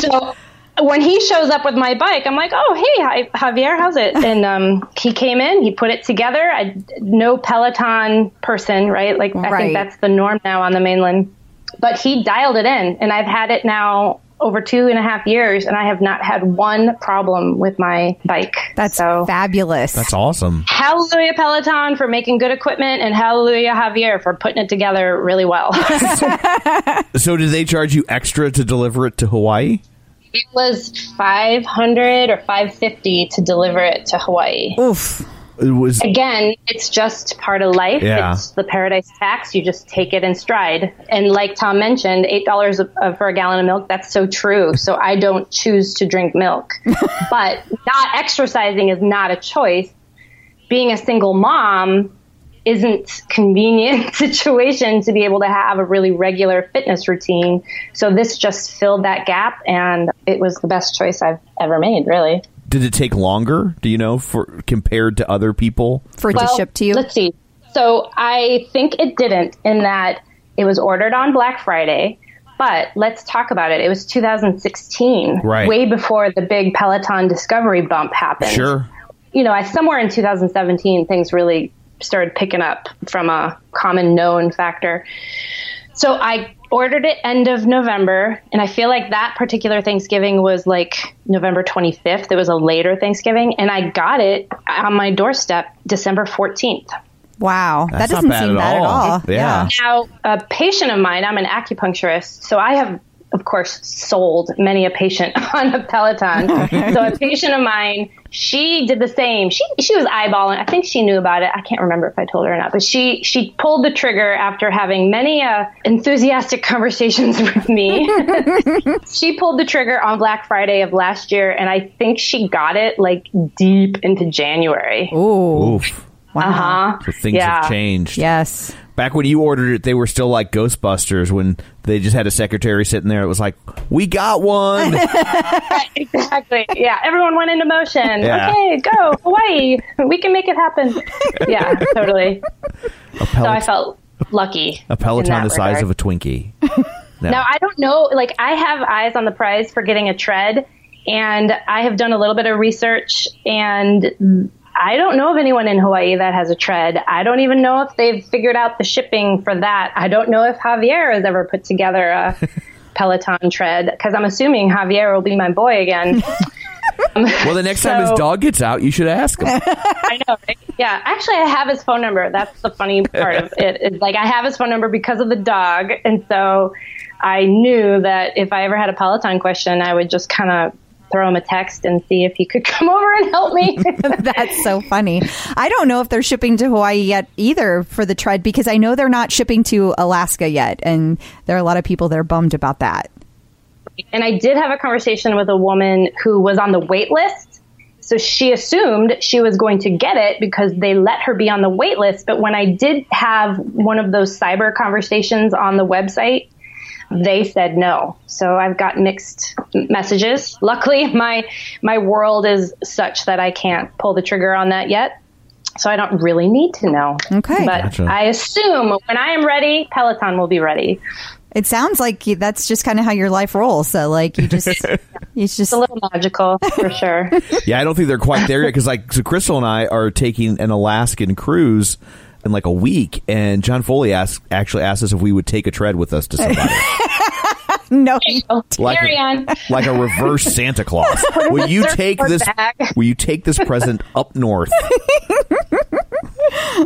So when he shows up with my bike, I'm like, oh, hey, Javier, how's it? And he came in, he put it together. No Peloton person, right? Like, right. I think that's the norm now on the mainland. But he dialed it in, and I've had it now over 2.5 years, and I have not had one problem with my bike. That's so fabulous. That's awesome. Hallelujah, Peloton, for making good equipment, and hallelujah, Javier, for putting it together really well. So did they charge you extra to deliver it to Hawaii? It was $500 or $550 to deliver it to Hawaii. Oof. Again, it's just part of life. Yeah. It's the paradise tax. You just take it in stride. And like Tom mentioned, $8 for a gallon of milk. That's so true. So I don't choose to drink milk. But not exercising is not a choice. Being a single mom isn't a convenient situation to be able to have a really regular fitness routine. So this just filled that gap, and it was the best choice I've ever made, really. Did it take longer, do you know, compared to other people? For it to ship to you? Let's see. So I think it didn't, in that it was ordered on Black Friday, but let's talk about it. It was 2016, right, way before the big Peloton discovery bump happened. Sure. Somewhere in 2017, things really started picking up from a common known factor. So I ordered it end of November, and I feel like that particular Thanksgiving was like November 25th. It was a later Thanksgiving, and I got it on my doorstep December 14th. Wow. That doesn't seem bad at all. Yeah. Now, a patient of mine, I'm an acupuncturist, so I have, of course, sold many a patient on a Peloton. Okay. So a patient of mine, she did the same. She was eyeballing. I think she knew about it. I can't remember if I told her or not, but she pulled the trigger after having many enthusiastic conversations with me. She pulled the trigger on Black Friday of last year, and I think she got it like deep into January. Ooh. Oof. Wow. So things have changed. Yes. Back when you ordered it, they were still like Ghostbusters when they just had a secretary sitting there. It was like, we got one. Exactly. Yeah. Everyone went into motion. Yeah. Okay, go. Hawaii. We can make it happen. Yeah, totally. So I felt lucky. A Peloton the size of a Twinkie. No. Now, I don't know. Like, I have eyes on the prize for getting a tread, and I have done a little bit of research, and I don't know of anyone in Hawaii that has a tread. I don't even know if they've figured out the shipping for that. I don't know if Javier has ever put together a Peloton tread, because I'm assuming Javier will be my boy again. Well, the next time his dog gets out, you should ask him. I know, right? Yeah. Actually, I have his phone number. That's the funny part of it. It's like I have his phone number because of the dog. And so I knew that if I ever had a Peloton question, I would just kind of throw him a text and see if he could come over and help me. That's so funny. I don't know if they're shipping to Hawaii yet either for the tread, because I know they're not shipping to Alaska yet. And there are a lot of people that are bummed about that. And I did have a conversation with a woman who was on the wait list. So she assumed she was going to get it because they let her be on the wait list. But when I did have one of those cyber conversations on the website, they said no. So I've got mixed messages. Luckily, my world is such that I can't pull the trigger on that yet. So I don't really need to know. Okay. But gotcha. I assume when I am ready, Peloton will be ready. It sounds like that's just kind of how your life rolls. So, like, it's a little magical for sure. Yeah, I don't think they're quite there yet because, like, so Crystal and I are taking an Alaskan cruise in like a week, and John Foley actually asked us if we would take a tread with us to somebody. No, like a reverse Santa Claus. Will you take this present up north?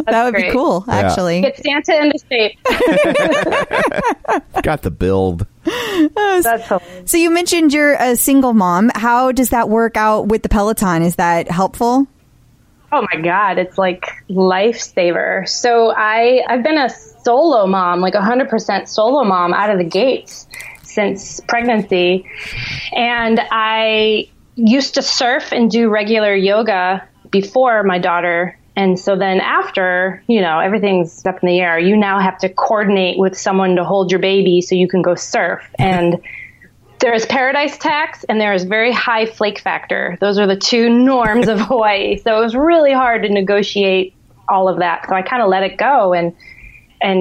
That would be cool, actually. Get Santa in the state. Got the build. So you mentioned you're a single mom. How does that work out with the Peloton? Is that helpful? Oh my God, it's like lifesaver. So I've been a solo mom, like 100% solo mom out of the gates since pregnancy. And I used to surf and do regular yoga before my daughter. And so then after, you know, everything's up in the air. You now have to coordinate with someone to hold your baby so you can go surf. And there is paradise tax and there is very high flake factor. Those are the two norms of Hawaii. So it was really hard to negotiate all of that. So I kind of let it go and,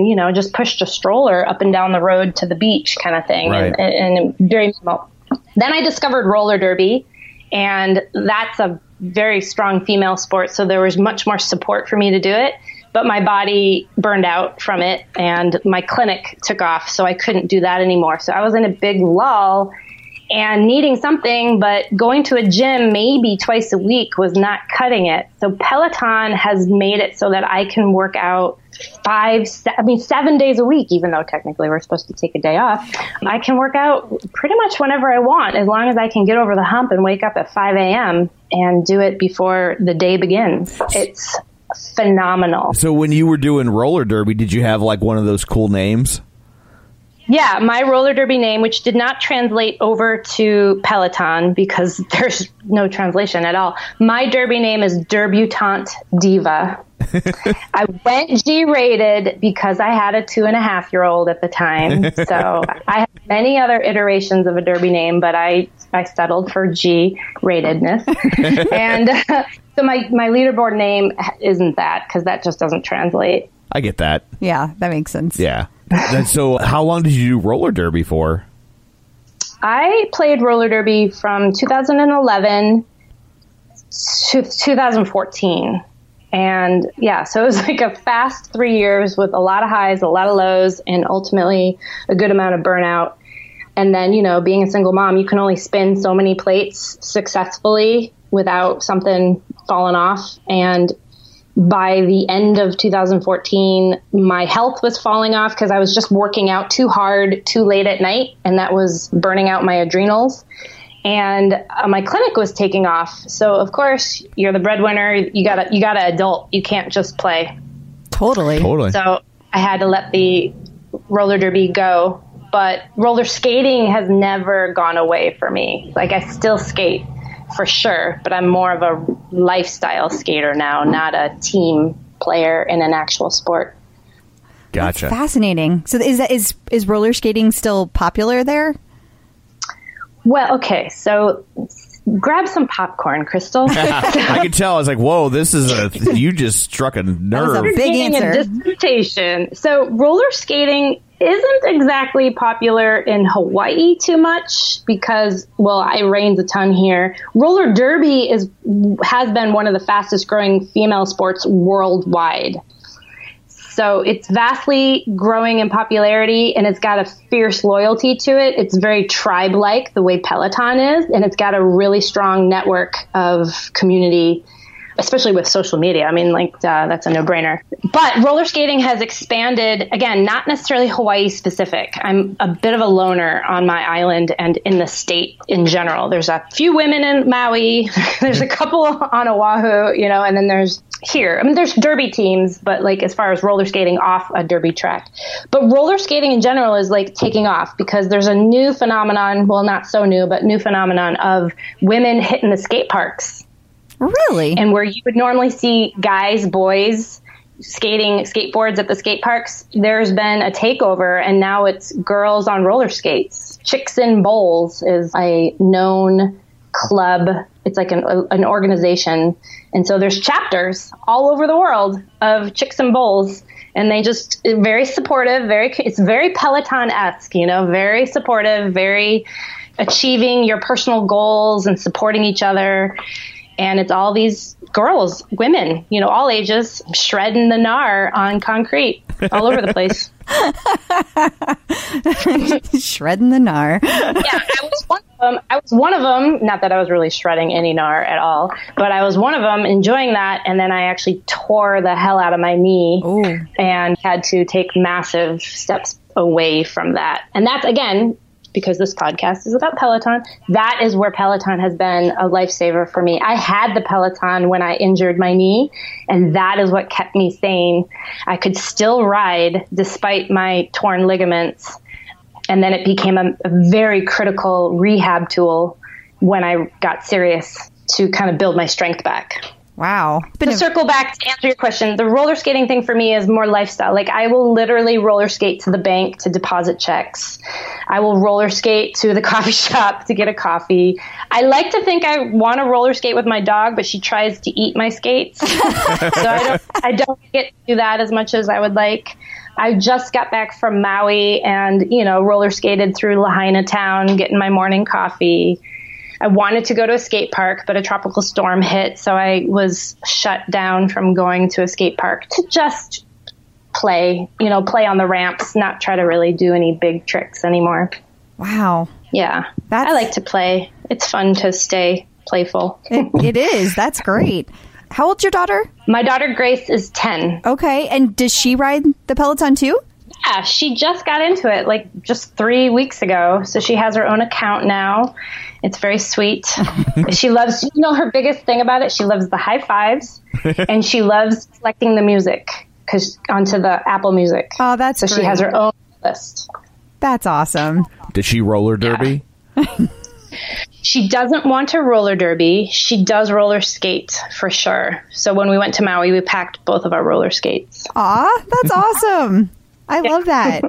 you know, just pushed a stroller up and down the road to the beach kind of thing. Right. And very small. Then I discovered roller derby, and that's a very strong female sport. So there was much more support for me to do it. But my body burned out from it, and my clinic took off, so I couldn't do that anymore. So I was in a big lull and needing something, but going to a gym maybe twice a week was not cutting it. So Peloton has made it so that I can work out 7 days a week, even though technically we're supposed to take a day off. I can work out pretty much whenever I want, as long as I can get over the hump and wake up at 5 a.m. and do it before the day begins. It's phenomenal. So when you were doing roller derby, did you have like one of those cool names? Yeah, my roller derby name, which did not translate over to Peloton because there's no translation at all. My derby name is Derbutante Diva. I went G-rated because I had a 2.5-year-old at the time. So I had many other iterations of a derby name, but I settled for G-ratedness. And so my leaderboard name isn't that, because that just doesn't translate. I get that. Yeah, that makes sense. Yeah. And so how long did you do roller derby for? I played roller derby from 2011 to 2014. And yeah, so it was like a fast 3 years with a lot of highs, a lot of lows, and ultimately a good amount of burnout. And then, you know, being a single mom, you can only spin so many plates successfully without something falling off. And by the end of 2014, my health was falling off because I was just working out too hard, too late at night. And that was burning out my adrenals. And my clinic was taking off. So, of course, you're the breadwinner. You gotta adult. You can't just play. Totally. So I had to let the roller derby go. But roller skating has never gone away for me. Like, I still skate for sure, but I'm more of a lifestyle skater now, not a team player in an actual sport. Gotcha. That's fascinating. So is roller skating still popular there? Well, okay, so grab some popcorn, Crystal. I could tell. I was like, whoa, this is you just struck a nerve. That was a big answer. Dissertation. So roller skating isn't exactly popular in Hawaii too much because, well, it rains a ton here. Roller derby has been one of the fastest growing female sports worldwide. So it's vastly growing in popularity, and it's got a fierce loyalty to it. It's very tribe-like, the way Peloton is, and it's got a really strong network of community, especially with social media. I mean, like, that's a no-brainer. But roller skating has expanded, again, not necessarily Hawaii-specific. I'm a bit of a loner on my island and in the state in general. There's a few women in Maui. There's a couple on Oahu, you know, and then there's here. I mean, there's derby teams, but like as far as roller skating off a derby track. But roller skating in general is like taking off because there's a new phenomenon, well, not so new, but new phenomenon of women hitting the skate parks. Really? And where you would normally see guys, boys skating skateboards at the skate parks, there's been a takeover, and now it's girls on roller skates. Chicks in bowls is a known club. It's like an organization. And so there's chapters all over the world of Chicks and Bowls. And they just very supportive, it's very Peloton-esque, very supportive, very achieving your personal goals and supporting each other. And it's all these girls, women, all ages, shredding the gnar on concrete all over the place. Shredding the gnar. Yeah, I was one of them, not that I was really shredding any gnar at all, but I was one of them enjoying that. And then I actually tore the hell out of my knee. Ooh. And had to take massive steps away from that. And that's, again, because this podcast is about Peloton, that is where Peloton has been a lifesaver for me. I had the Peloton when I injured my knee, and that is what kept me sane. I could still ride despite my torn ligaments, and then it became a very critical rehab tool when I got serious to kind of build my strength back. Wow. To circle back to answer your question, the roller skating thing for me is more lifestyle. Like, I will literally roller skate to the bank to deposit checks. I will roller skate to the coffee shop to get a coffee. I like to think I want to roller skate with my dog, but she tries to eat my skates. So I don't get to do that as much as I would like. I just got back from Maui and, roller skated through Lahaina town, getting my morning coffee. I wanted to go to a skate park, but a tropical storm hit, so I was shut down from going to a skate park to just play, play on the ramps, not try to really do any big tricks anymore. Wow. Yeah. I like to play. It's fun to stay playful. It is. That's great. How old's your daughter? My daughter, Grace, is 10. Okay. And does she ride the Peloton too? Yeah. She just got into it just 3 weeks ago. So she has her own account now. It's very sweet. She loves, her biggest thing about it, she loves the high fives and she loves selecting the music onto the Apple Music. Oh, that's so great. She has her own list. That's awesome. Did she roller derby? Yeah. She doesn't want to roller derby. She does roller skate for sure. So when we went to Maui, we packed both of our roller skates. Aw, that's awesome. I love that.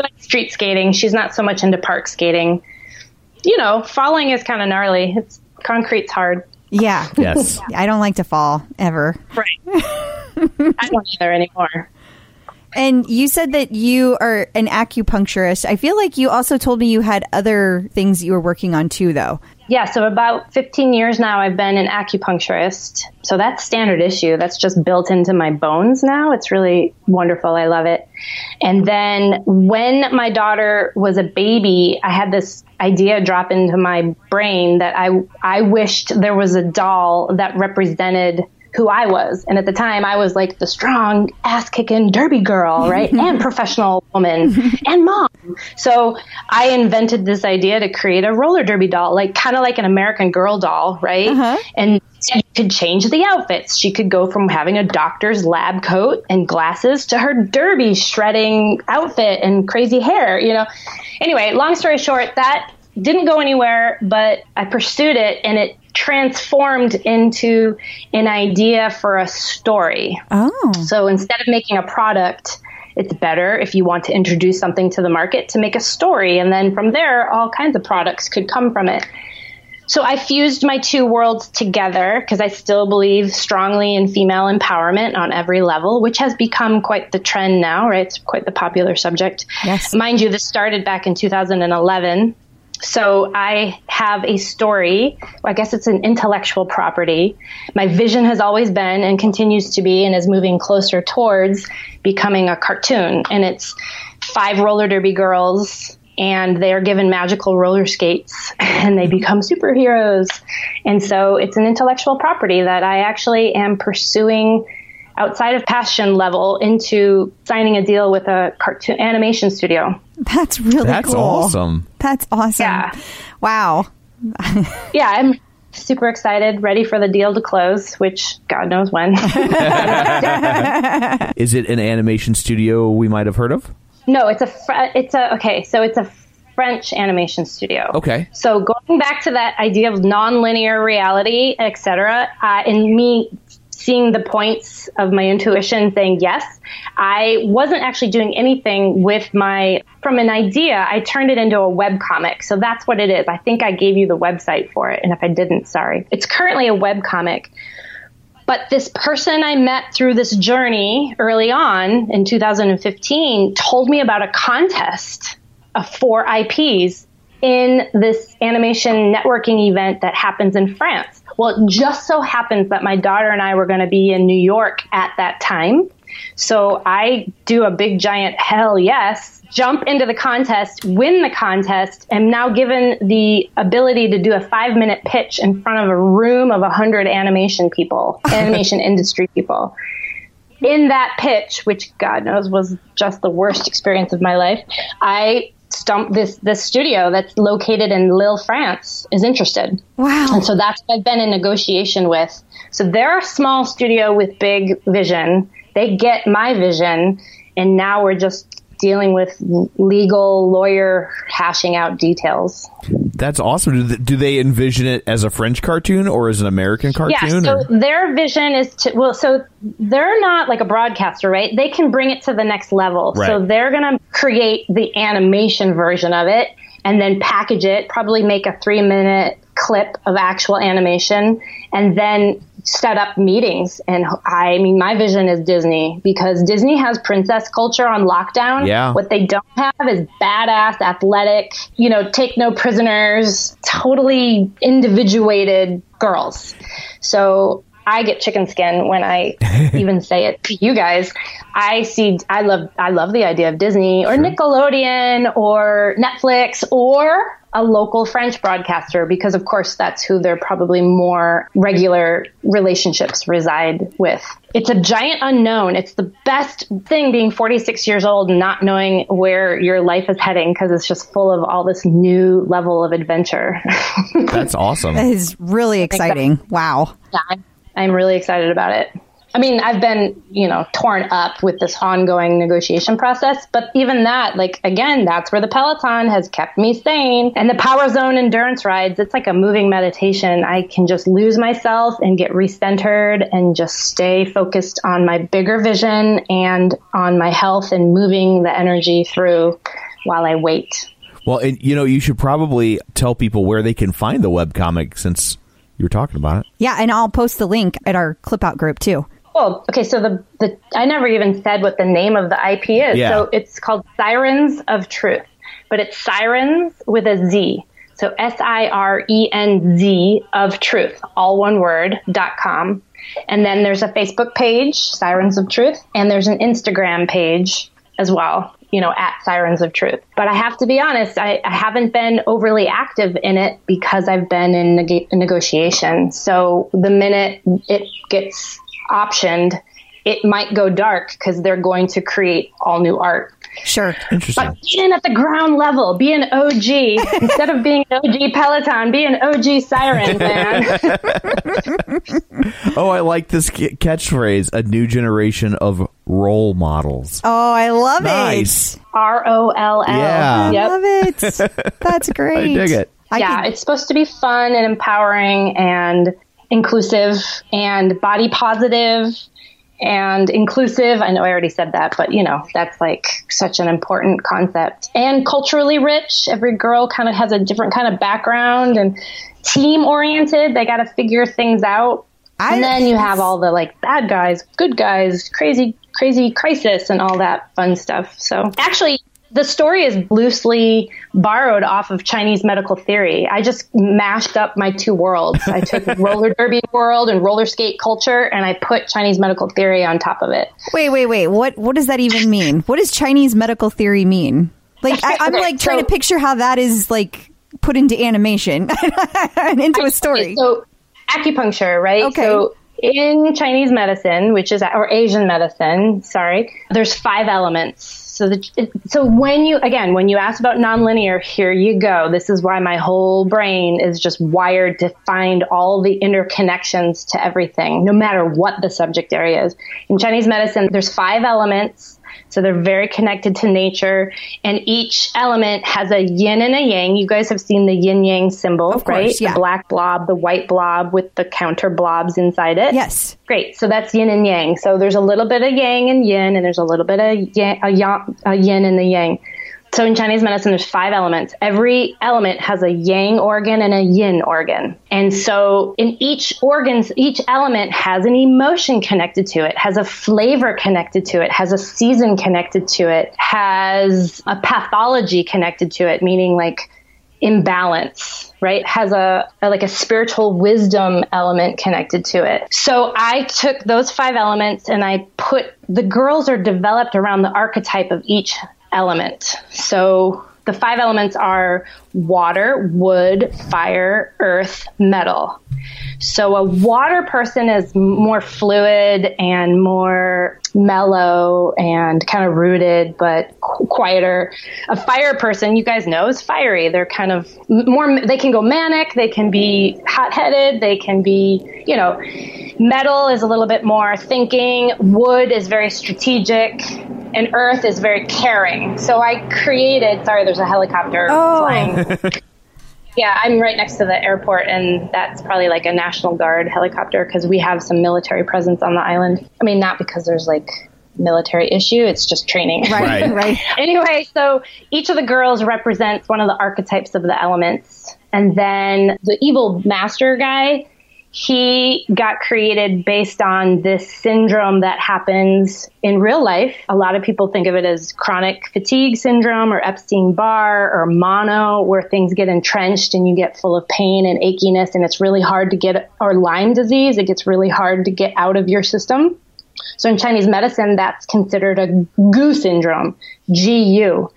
Like street skating. She's not so much into park skating. Falling is kind of gnarly. Concrete's hard. Yeah. Yes. I don't like to fall ever. Right. I don't either anymore. And you said that you are an acupuncturist. I feel like you also told me you had other things you were working on too, though. Yeah. So about 15 years now, I've been an acupuncturist. So that's standard issue. That's just built into my bones now. It's really wonderful. I love it. And then when my daughter was a baby, I had this idea drop into my brain that I wished there was a doll that represented who I was. And at the time, I was like the strong, ass-kicking derby girl, right? And professional woman and mom. So I invented this idea to create a roller derby doll, kind of like an American Girl doll, right? Uh-huh. And she could change the outfits. She could go from having a doctor's lab coat and glasses to her derby shredding outfit and crazy hair, Anyway, long story short, that didn't go anywhere, but I pursued it and it transformed into an idea for a story. Oh. So instead of making a product, it's better if you want to introduce something to the market to make a story. And then from there, all kinds of products could come from it. So I fused my two worlds together because I still believe strongly in female empowerment on every level, which has become quite the trend now, right? It's quite the popular subject. Yes. Mind you, this started back in 2011. So I have a story. I guess it's an intellectual property. My vision has always been and continues to be and is moving closer towards becoming a cartoon. And it's 5 roller derby girls, and they are given magical roller skates, and they become superheroes. And so it's an intellectual property that I actually am pursuing outside of passion level into signing a deal with a cartoon animation studio. That's really cool. That's awesome. That's awesome. Yeah. Wow. Yeah, I'm super excited, ready for the deal to close, which God knows when. Is it an animation studio we might have heard of? No, it's a French animation studio. Okay. So going back to that idea of nonlinear reality, etc., and me seeing the points of my intuition saying yes. I wasn't actually doing anything with my, from an idea, I turned it into a webcomic. So that's what it is. I think I gave you the website for it. And if I didn't, sorry. It's currently a webcomic. But this person I met through this journey early on in 2015 told me about a contest of 4 IPs in this animation networking event that happens in France. Well, it just so happens that my daughter and I were going to be in New York at that time. So I do a big giant hell yes, jump into the contest, win the contest, and now given the ability to do a 5-minute pitch in front of a room of 100 animation people, animation industry people. In that pitch, which God knows was just the worst experience of my life, I stumped this studio that's located in Lille, France, is interested. Wow. And so that's what I've been in negotiation with. So they're a small studio with big vision. They get my vision, and now we're just dealing with legal lawyer hashing out details. That's awesome. Do they envision it as a French cartoon or as an American cartoon? Yeah, so their vision is to, well, so they're not like a broadcaster, right? They can bring it to the next level. Right. So they're going to create the animation version of it and then package it, probably make a 3-minute clip of actual animation, and then set up meetings. And I mean, my vision is Disney, because Disney has princess culture on lockdown. Yeah. What they don't have is badass, athletic, take no prisoners, totally individuated girls. So I get chicken skin when I even say it to you guys. I love the idea of Disney or Nickelodeon or Netflix or a local French broadcaster, because of course that's who their probably more regular relationships reside with. It's a giant unknown. It's the best thing being 46 years old and not knowing where your life is heading, because it's just full of all this new level of adventure. That's awesome. That is really exciting. Wow. Yeah, I'm really excited about it. I mean, I've been, torn up with this ongoing negotiation process, but even that, again, that's where the Peloton has kept me sane. And the Power Zone endurance rides, it's like a moving meditation. I can just lose myself and get recentered and just stay focused on my bigger vision and on my health and moving the energy through while I wait. Well, and you should probably tell people where they can find the webcomic, since you were talking about it. Yeah, and I'll post the link at our Clip Out group too. Oh, okay. So the I never even said what the name of the IP is. Yeah. So it's called Sirens of Truth, but it's Sirens with a Z. So SIRENZ of Truth, all one word, .com. And then there's a Facebook page, Sirens of Truth, and there's an Instagram page as well, at Sirens of Truth. But I have to be honest, I haven't been overly active in it because I've been in negotiation. So the minute it gets optioned, it might go dark because they're going to create all new art. Sure. Interesting. But get in at the ground level. Be an OG. Instead of being an OG Peloton, be an OG Siren, man. Oh, I like this catchphrase, a new generation of role models. Oh, I love it. ROLL. Yeah. Yep. I love it. That's great. I dig it. It's supposed to be fun and empowering and inclusive and body positive and inclusive. I know I already said that, but that's such an important concept, and culturally rich. Every girl kind of has a different kind of background, and team oriented. They got to figure things out. And then you have all the bad guys, good guys, crazy crisis and all that fun stuff. So actually, the story is loosely borrowed off of Chinese medical theory. I just mashed up my two worlds. I took roller derby world and roller skate culture, and I put Chinese medical theory on top of it. Wait. What does that even mean? What does Chinese medical theory mean? I'm trying to picture how that is put into animation and into a story. So acupuncture, right? Okay. So in Chinese medicine, or Asian medicine, sorry, there's 5 elements. So when you ask about nonlinear, here you go. This is why my whole brain is just wired to find all the interconnections to everything, no matter what the subject area is. In Chinese medicine, there's 5 elements. So they're very connected to nature, and each element has a yin and a yang. You guys have seen the yin yang symbol, of course, right? Yeah. The black blob, the white blob with the counter blobs inside it. Yes. Great. So that's yin and yang. So there's a little bit of yang and yin, and there's a little bit of yin and the yang. So in Chinese medicine, there's 5 elements. Every element has a yang organ and a yin organ. And so in each element has an emotion connected to it, has a flavor connected to it, has a season connected to it, has a pathology connected to it, meaning like imbalance, right? Has a spiritual wisdom element connected to it. So I took those 5 elements and I put, the girls are developed around the archetype of each element. So the 5 elements are water, wood, fire, earth, metal. So a water person is more fluid and more mellow and kind of rooted, but quieter. A fire person, you guys know, is fiery. They're kind of more, they can go manic, they can be hot-headed, they can be, you know. Metal is a little bit more thinking. Wood is very strategic. And earth is very caring. So I created, sorry, there's a helicopter flying. Yeah, I'm right next to the airport, and that's probably like a National Guard helicopter because we have some military presence on the island. I mean, not because there's like military issue, it's just training. Right. Anyway, so each of the girls represents one of the archetypes of the elements. And then the evil master guy, he got created based on this syndrome that happens in real life. A lot of people think of it as chronic fatigue syndrome or Epstein-Barr or mono, where things get entrenched and you get full of pain and achiness, and it's really hard to get, or Lyme disease, it gets really hard to get out of your system. So in Chinese medicine, that's considered a GU syndrome, G-U.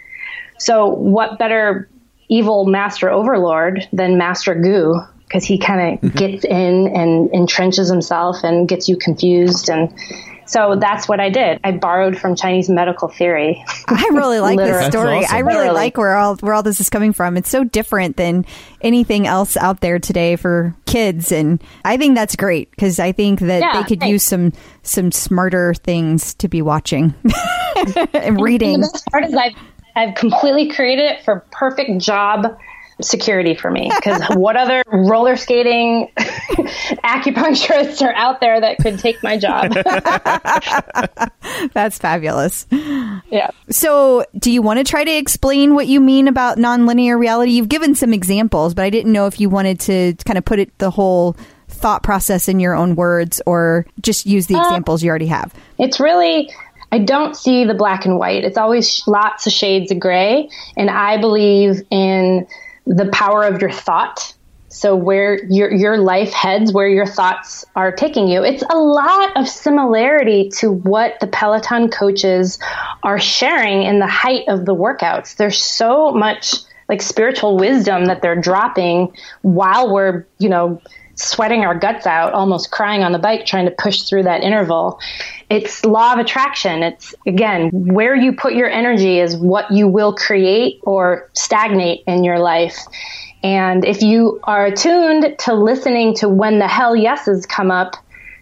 So what better evil master overlord than Master GU? Because he kind of gets in and entrenches himself and gets you confused. And so that's what I did. I borrowed from Chinese medical theory. I really like this story. Awesome. I really like where all this is coming from. It's so different than anything else out there today for kids. And I think that's great because I think that they could use some smarter things to be watching and reading. And the best part is I've completely created it for perfect job security for me, because what other roller skating acupuncturists are out there that could take my job? That's fabulous. Yeah. So do you want to try to explain what you mean about nonlinear reality? You've given some examples, but I didn't know if you wanted to kind of put it, the whole thought process, in your own words, or just use the examples you already have. It's really, I don't see the black and white. It's always lots of shades of gray. And I believe in the power of your thought. So where your life heads, where your thoughts are taking you. It's a lot of similarity to what the Peloton coaches are sharing in the height of the workouts. There's so much like spiritual wisdom that they're dropping while we're, you know, sweating our guts out, almost crying on the bike, trying to push through that interval. It's law of attraction. It's, again, where you put your energy is what you will create or stagnate in your life. And if you are attuned to listening to when the hell yeses come up,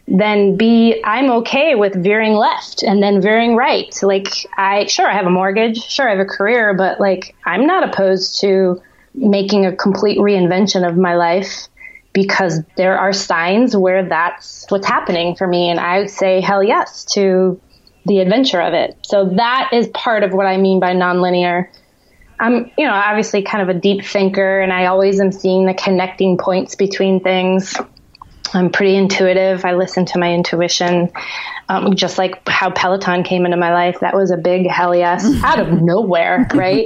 then I'm okay with veering left and then veering right. Like, I have a mortgage, sure, I have a career, but like, I'm not opposed to making a complete reinvention of my life, because there are signs where that's what's happening for me. And I say hell yes to the adventure of it. So that is part of what I mean by nonlinear. I'm, you know, obviously kind of a deep thinker, and I always am seeing the connecting points between things. I'm pretty intuitive. I listen to my intuition, just like how Peloton came into my life. That was a big hell yes out of nowhere, right?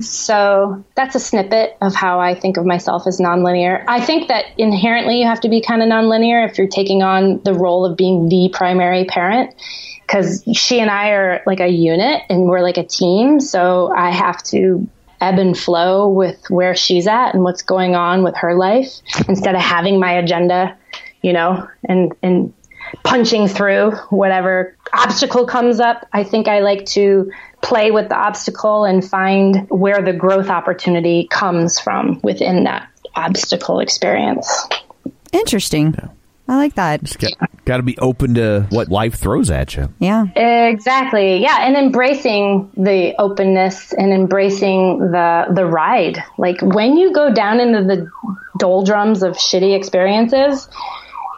So that's a snippet of how I think of myself as nonlinear. I think that inherently you have to be kind of nonlinear if you're taking on the role of being the primary parent, because she and I are like a unit and we're like a team. So I have to ebb and flow with where she's at and what's going on with her life, instead of having my agenda, you know, and punching through whatever obstacle comes up. I think I like to play with the obstacle and find where the growth opportunity comes from within that obstacle experience. Interesting. I like that. Got to be open to what life throws at you. Yeah. Exactly. Yeah. And embracing the openness and embracing the ride. Like when you go down into the doldrums of shitty experiences,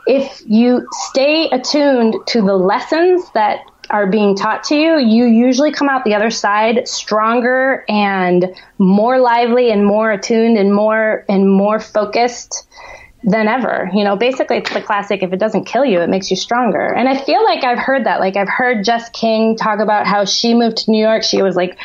if you stay attuned to the lessons that are being taught to you, you usually come out the other side stronger and more lively and more attuned and more focused than ever. You know, basically it's the classic, if it doesn't kill you, it makes you stronger. And I feel like I've heard that. Like I've heard Jess King talk about how she moved to New York. She was like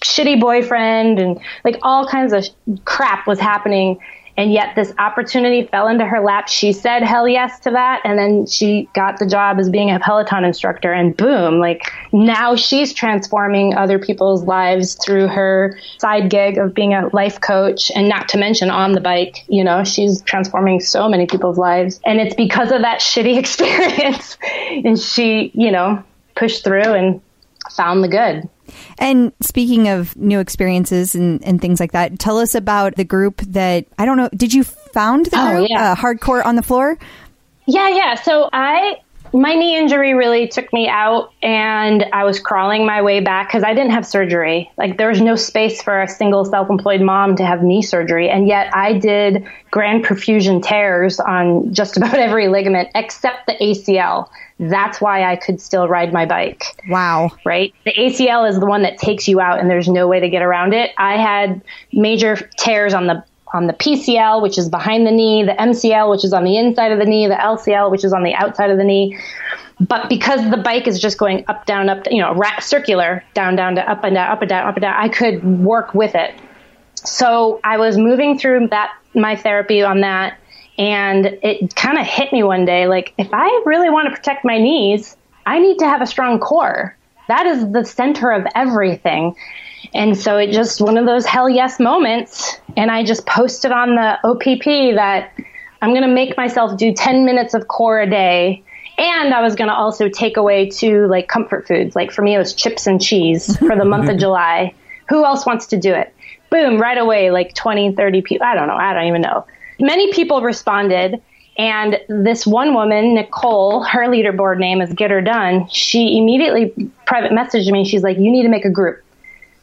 shitty boyfriend and like all kinds of crap was happening. And yet this opportunity fell into her lap. She said hell yes to that. And then she got the job as being a Peloton instructor and boom, like now she's transforming other people's lives through her side gig of being a life coach, and not to mention on the bike, you know, she's transforming so many people's lives. And it's because of that shitty experience. And she, you know, pushed through and found the good. And speaking of new experiences and things like that, tell us about the group that, I don't know, did you found the group? Yeah. Hardcore on the Floor? Yeah. So my knee injury really took me out, and I was crawling my way back because I didn't have surgery. Like there was no space for a single self-employed mom to have knee surgery. And yet I did grand perfusion tears on just about every ligament except the ACL. That's why I could still ride my bike. Wow. Right? The ACL is the one that takes you out and there's no way to get around it. I had major tears on the PCL, which is behind the knee, the MCL, which is on the inside of the knee, the LCL, which is on the outside of the knee. But because the bike is just going up, down, up, you know, circular, down, down, to up and down, up and down, up and down, I could work with it. So I was moving through that, my therapy on that, and it kind of hit me one day, like, if I really want to protect my knees, I need to have a strong core. That is the center of everything. And so it just one of those hell yes moments. And I just posted on the OPP that I'm going to make myself do 10 minutes of core a day. And I was going to also take away 2 like comfort foods. Like for me, it was chips and cheese for the month of July. Who else wants to do it? Boom, right away, like 20, 30 people. I don't even know. Many people responded. And this one woman, Nicole, her leaderboard name is Goodr. She immediately private messaged me. She's like, you need to make a group.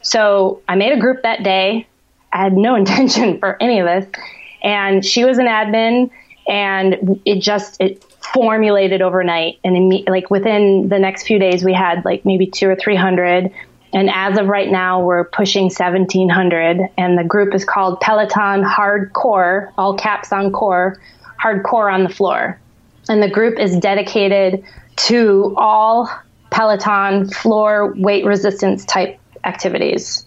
So I made a group that day. I had no intention for any of this. And she was an admin, and it formulated overnight. And like within the next few days, we had like maybe 200 or 300. And as of right now, we're pushing 1,700. And the group is called Peloton Hardcore, all caps on core, Hardcore on the Floor. And the group is dedicated to all Peloton floor weight resistance type activities.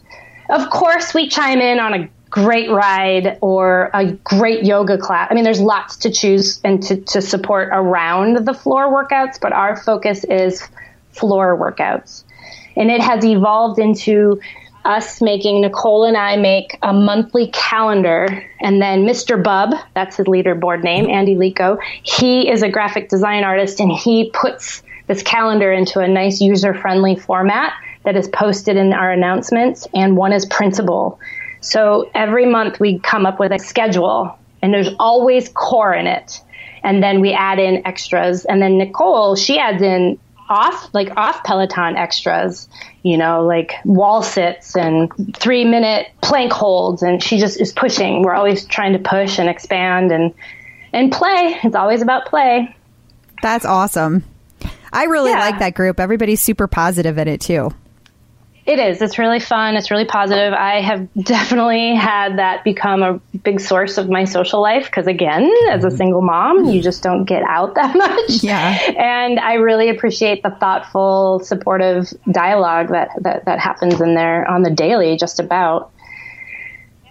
Of course, we chime in on a great ride or a great yoga class. I mean, there's lots to choose and to support around the floor workouts, but our focus is floor workouts. And it has evolved into us making, Nicole and I make a monthly calendar, and then Mr. Bub, that's his leaderboard name, Andy Lico, he is a graphic design artist, and he puts this calendar into a nice user-friendly format that is posted in our announcements, and one is printable. So every month we come up with a schedule, and there's always core in it. And then we add in extras. And then Nicole, she adds in off Peloton extras, you know, like wall sits and 3-minute plank holds. And she just is pushing. We're always trying to push and expand and play. It's always about play. That's awesome. I really like that group. Everybody's super positive in it too. It is. It's really fun. It's really positive. I have definitely had that become a big source of my social life because, again, as a single mom, you just don't get out that much. Yeah. And I really appreciate the thoughtful, supportive dialogue that happens in there on the daily, just about.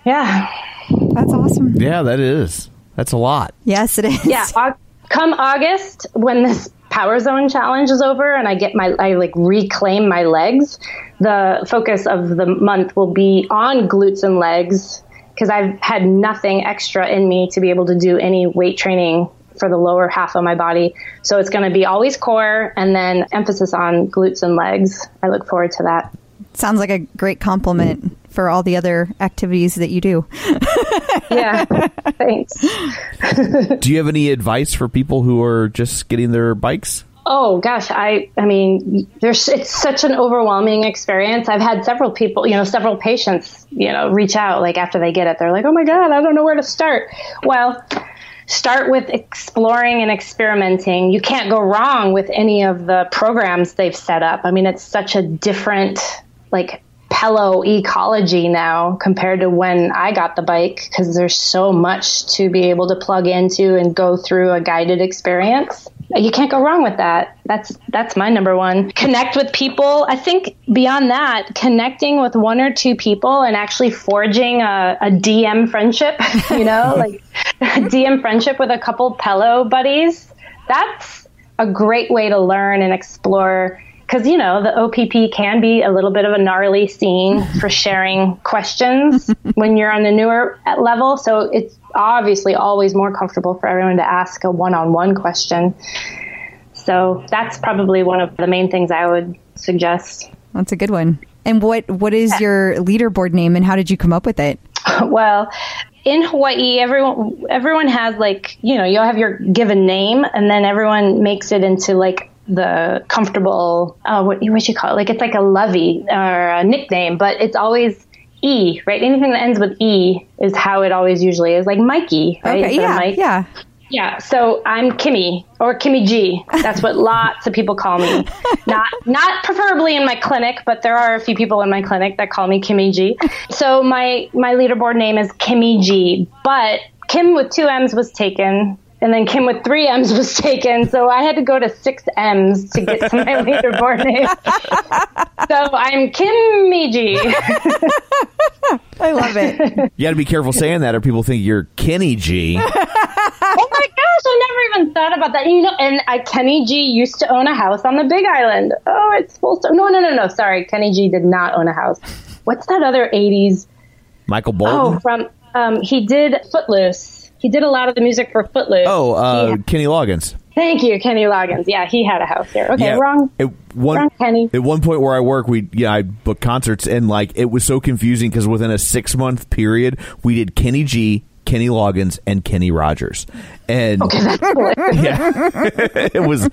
Yeah. That's awesome. Yeah, that is. That's a lot. Yes, it is. Yeah. Come August, when this Power Zone challenge is over and I get I reclaim my legs, the focus of the month will be on glutes and legs because I've had nothing extra in me to be able to do any weight training for the lower half of my body. So it's going to be always core and then emphasis on glutes and legs. I look forward to that. Sounds like a great compliment for all the other activities that you do. Yeah, thanks. Do you have any advice for people who are just getting their bikes? Oh, gosh. I mean, it's such an overwhelming experience. I've had several people, several patients, reach out like after they get it. They're like, oh, my God, I don't know where to start. Well, start with exploring and experimenting. You can't go wrong with any of the programs they've set up. I mean, it's such a different like Pelo ecology now compared to when I got the bike, because there's so much to be able to plug into and go through a guided experience. You can't go wrong with that. That's my number one. Connect with people. I think beyond that, connecting with one or two people and actually forging a DM friendship, like a DM friendship with a couple Pelo buddies. That's a great way to learn and explore, because, the OPP can be a little bit of a gnarly scene for sharing questions when you're on the newer level. So it's obviously always more comfortable for everyone to ask a one-on-one question. So that's probably one of the main things I would suggest. That's a good one. And what is your leaderboard name, and how did you come up with it? Well, in Hawaii, everyone has like, you'll have your given name, and then everyone makes it into like the comfortable, what you call it? Like, it's like a lovey or a nickname, but it's always E, right? Anything that ends with E is how it always usually is, like Mikey, right? Okay, yeah, Mike. Yeah. Yeah. So I'm Kimmy, or Kimmy G. That's what lots of people call me. Not preferably in my clinic, but there are a few people in my clinic that call me Kimmy G. So my leaderboard name is Kimmy G, but Kim with two M's was taken. And then Kim with three M's was taken. So I had to go to six M's to get to my leaderboard name. So I'm Kimmy G. I love it. You got to be careful saying that, or people think you're Kenny G. Oh, my gosh. I never even thought about that. Kenny G used to own a house on the Big Island. Oh, it's full. No. Sorry. Kenny G did not own a house. What's that other 80s? Michael Bolton? Oh, from he did Footloose. He did a lot of the music for Footloose. Oh, Kenny Loggins. Thank you, Kenny Loggins. Yeah, he had a house here. Okay, yeah, wrong Kenny. At one point where I work, I booked concerts, and like it was so confusing because within a 6-month period, we did Kenny G, Kenny Loggins, and Kenny Rogers. And okay, that's cool. Yeah, it was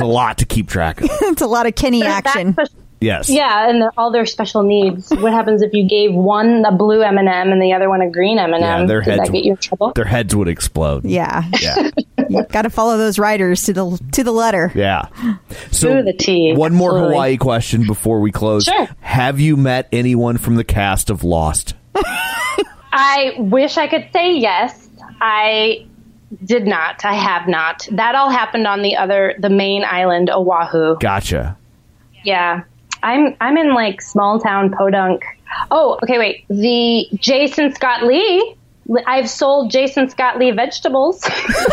a lot to keep track of. It's a lot of Kenny action. Yes. Yeah, and all their special needs. What happens if you gave one a blue M&M and the other one a green M&M? Yeah, Did that get you in trouble? Their heads would explode. Yeah. You got to follow those riders to the letter. Yeah. So to the T. One more Hawaii question before we close. Sure. Have you met anyone from the cast of Lost? I wish I could say yes. I did not. I have not. That all happened on the main island, Oahu. Gotcha. Yeah. I'm in like small town Podunk. Oh, okay, wait. The Jason Scott Lee. I've sold Jason Scott Lee vegetables. When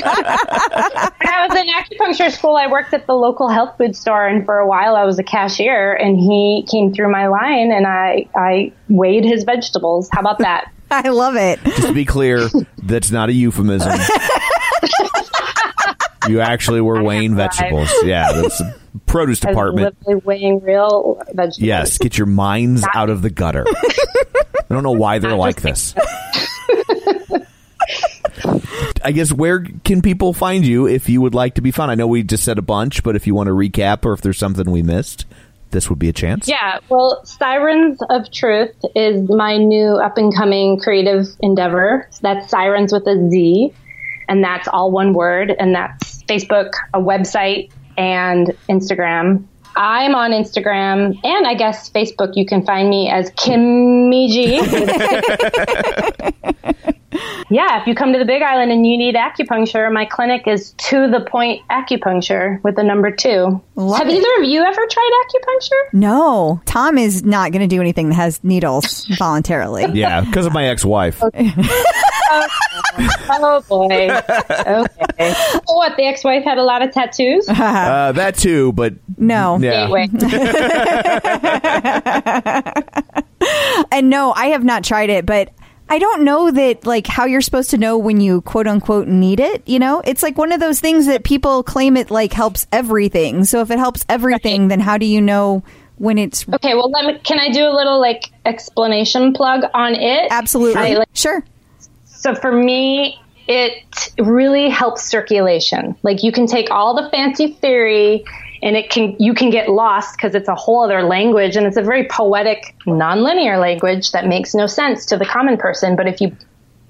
I was in acupuncture school, I worked at the local health food store, and for a while I was a cashier, and he came through my line, and I weighed his vegetables. How about that? I love it. Just to be clear, that's not a euphemism. You actually were weighing vegetables. Yeah, that's produce department. I was literally weighing real vegetables. Yes, get your minds out of the gutter. I don't know why they're like this. I guess, where can people find you if you would like to be found? I know we just said a bunch, but if you want to recap, or if there's something we missed, this would be a chance. Yeah, well, Sirens of Truth is my new up-and-coming creative endeavor. That's Sirens with a Z, and that's all one word, and that's Facebook, a website, and Instagram. I'm on Instagram, and I guess Facebook. You can find me as Kimmy G. Yeah, if you come to the Big Island and you need acupuncture, my clinic is To The Point Acupuncture with the number 2. Have either of you ever tried acupuncture? No. Tom is not going to do anything that has needles voluntarily. Yeah, because of my ex-wife. Okay. Oh, boy. Okay. So what, the ex-wife had a lot of tattoos? That too, but... No. Yeah. Anyway. And no, I have not tried it, but... I don't know that, like, how you're supposed to know when you quote unquote need it. It's like one of those things that people claim it like helps everything. So if it helps everything, then how do you know when it's okay. Well, can I do a little like explanation plug on it? Absolutely. Sure. So for me, it really helps circulation. Like you can take all the fancy theory and you can get lost because it's a whole other language, and it's a very poetic, nonlinear language that makes no sense to the common person. But if you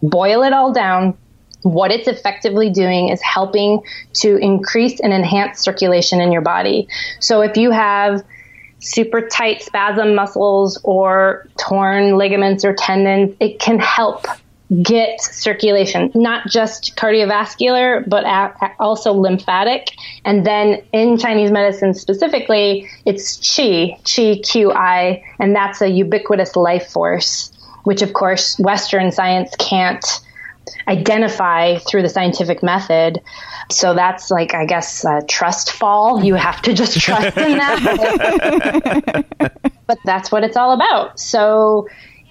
boil it all down, what it's effectively doing is helping to increase and enhance circulation in your body. So if you have super tight spasm muscles or torn ligaments or tendons, it can help get circulation, not just cardiovascular, but also lymphatic. And then in Chinese medicine specifically, it's qi, Q-I, and that's a ubiquitous life force, which of course Western science can't identify through the scientific method. So that's like, I guess, a trust fall. You have to just trust in that. But that's what it's all about. So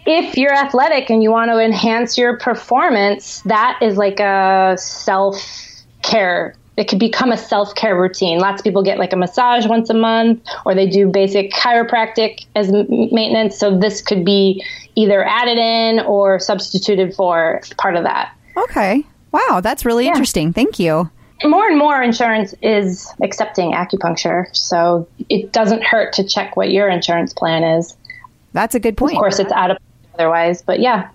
if you're athletic and you want to enhance your performance, that is like a self-care. It could become a self-care routine. Lots of people get like a massage once a month, or they do basic chiropractic as maintenance. So this could be either added in or substituted for part of that. Okay. Wow. That's really interesting. Thank you. More and more insurance is accepting acupuncture. So it doesn't hurt to check what your insurance plan is. That's a good point. Of course, it's out of otherwise, but yeah.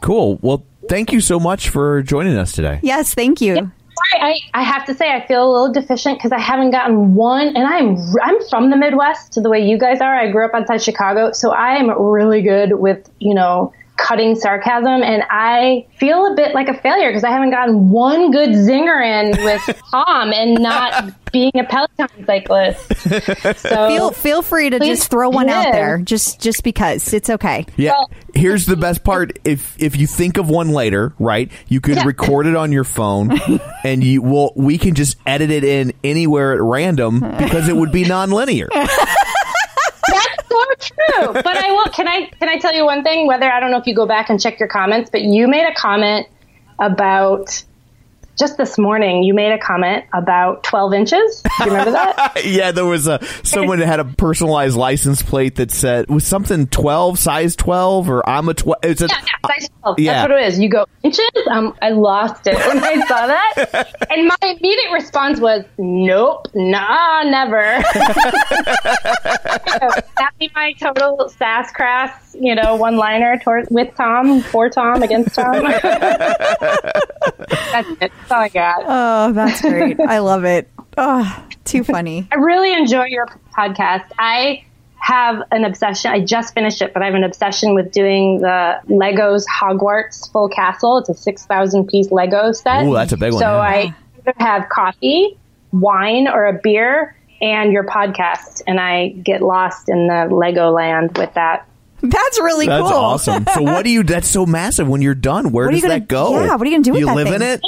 Cool. Well, thank you so much for joining us today. Yes. Thank you. Yeah. I have to say I feel a little deficient because I haven't gotten one, and I'm from the Midwest to the way you guys are. I grew up outside Chicago, so I am really good with, cutting sarcasm, and I feel a bit like a failure because I haven't gotten one good zinger in with Tom and not being a Peloton cyclist. So feel free to just throw one out there just because it's okay. Yeah. Well, here's the best part. If you think of one later, right, you could record it on your phone and we can just edit it in anywhere at random because it would be nonlinear. True, but I will. Can I tell you one thing? Whether I don't know if you go back and check your comments, but you made a comment about just this morning. You made a comment about 12 inches. Do you remember that? Yeah, there was someone that had a personalized license plate that said was something 12, size 12, or I'm a 12. Yeah, size 12. Yeah. That's what it is. You go inches. I lost it when I saw that, and my immediate response was, "Nope, nah, never." That'd be my total sasscrass, one-liner with Tom, for Tom, against Tom. That's it. That's all I got. Oh, that's great. I love it. Oh, too funny. I really enjoy your podcast. I have an obsession. I just finished it, but I have an obsession with doing the Legos Hogwarts Full Castle. It's a 6,000-piece Lego set. Oh, that's a big one. So yeah. I either have coffee, wine, or a beer, and your podcast, and I get lost in the Lego land with that. That's really cool. That's awesome. So that's so massive. When you're done, where does that go? Yeah, what are you going to do with that thing? You live in it?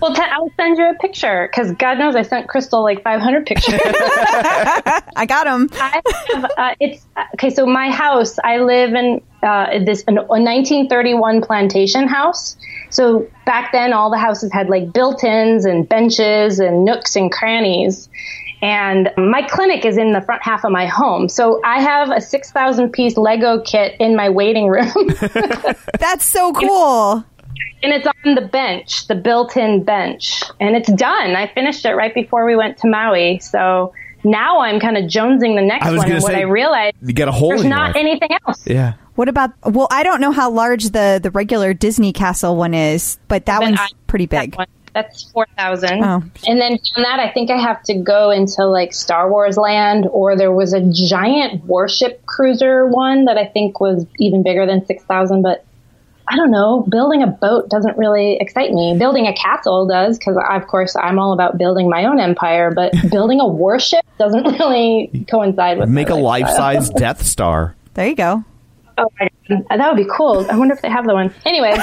Well, I'll send you a picture, because God knows I sent Crystal like 500 pictures. I got them. I have, okay, so my house, I live in a 1931 plantation house. So back then, all the houses had like built-ins and benches and nooks and crannies. And my clinic is in the front half of my home. So I have a 6,000-piece Lego kit in my waiting room. That's so cool. And it's on the bench, the built-in bench. And it's done. I finished it right before we went to Maui. So now I'm kind of jonesing the next one. And what I realized, you get a hole there's not anything else. Yeah. What about, well, I don't know how large the regular Disney Castle one is, but that one's pretty big. That's 4,000. Oh. And then from that, I think I have to go into like Star Wars land, or there was a giant warship cruiser one that I think was even bigger than 6,000. But I don't know. Building a boat doesn't really excite me. Building a castle does, because of course I'm all about building my own empire. But building a warship doesn't really coincide with Make a life-size Death Star. There you go. Oh my God. That would be cool. I wonder if they have the one. Anyway,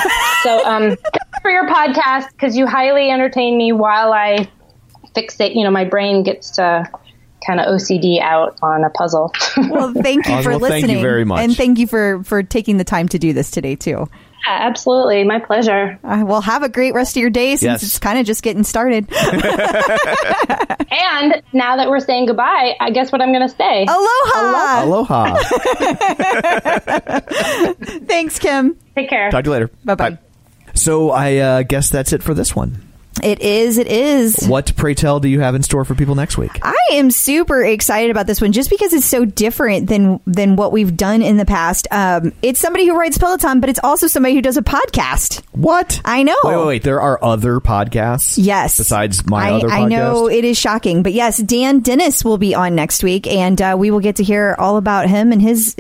so for your podcast, because you highly entertain me while I fixate. My brain gets to kind of OCD out on a puzzle. Well, thank you for listening. Thank you very much. And thank you for taking the time to do this today, too. Yeah, absolutely. My pleasure. Well, have a great rest of your day, since it's kind of just getting started. And now that we're saying goodbye, I guess what I'm going to say. Aloha. Aloha. Thanks, Kim. Take care. Talk to you later. Bye-bye. Bye. So I guess that's it for this one. It is. It is. What, pray tell, do you have in store for people next week? I am super excited about this one just because it's so different than what we've done in the past. It's somebody who rides Peloton, but it's also somebody who does a podcast. What? I know. Wait. There are other podcasts? Yes. Besides my other podcast? I know. It is shocking. But yes, Dan Dennis will be on next week, and we will get to hear all about him and his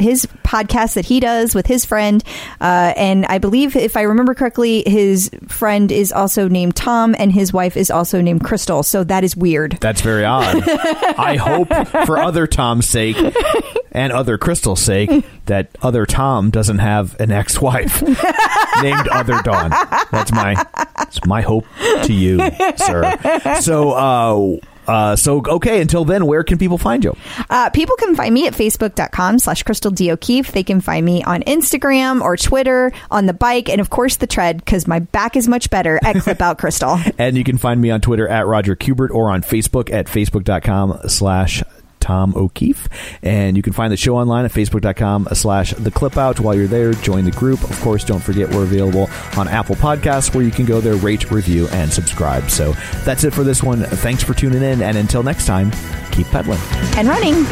podcast that he does with his friend. And I believe, if I remember correctly, his friend is also named Tom, and his wife is also named Crystal. So that is weird. That's very odd. I hope for other Tom's sake and other Crystal's sake that other Tom doesn't have an ex-wife named Other Dawn. That's my hope to you, sir. So, okay, until then, where can people find you? People can find me at facebook.com/Crystal D O'Keefe. They can find me on Instagram or Twitter, on the bike, and of course the tread, because my back is much better at Clip Out Crystal. And you can find me on Twitter at Roger Kubert or on Facebook at facebook.com/Tom O'Keefe. And you can find the show online at facebook.com/The Clip Out. While you're there, join the group. Of course, don't forget we're available on Apple Podcasts, where you can go there, rate, review, and subscribe. So that's it for this one. Thanks for tuning in, and until next time, keep peddling and running.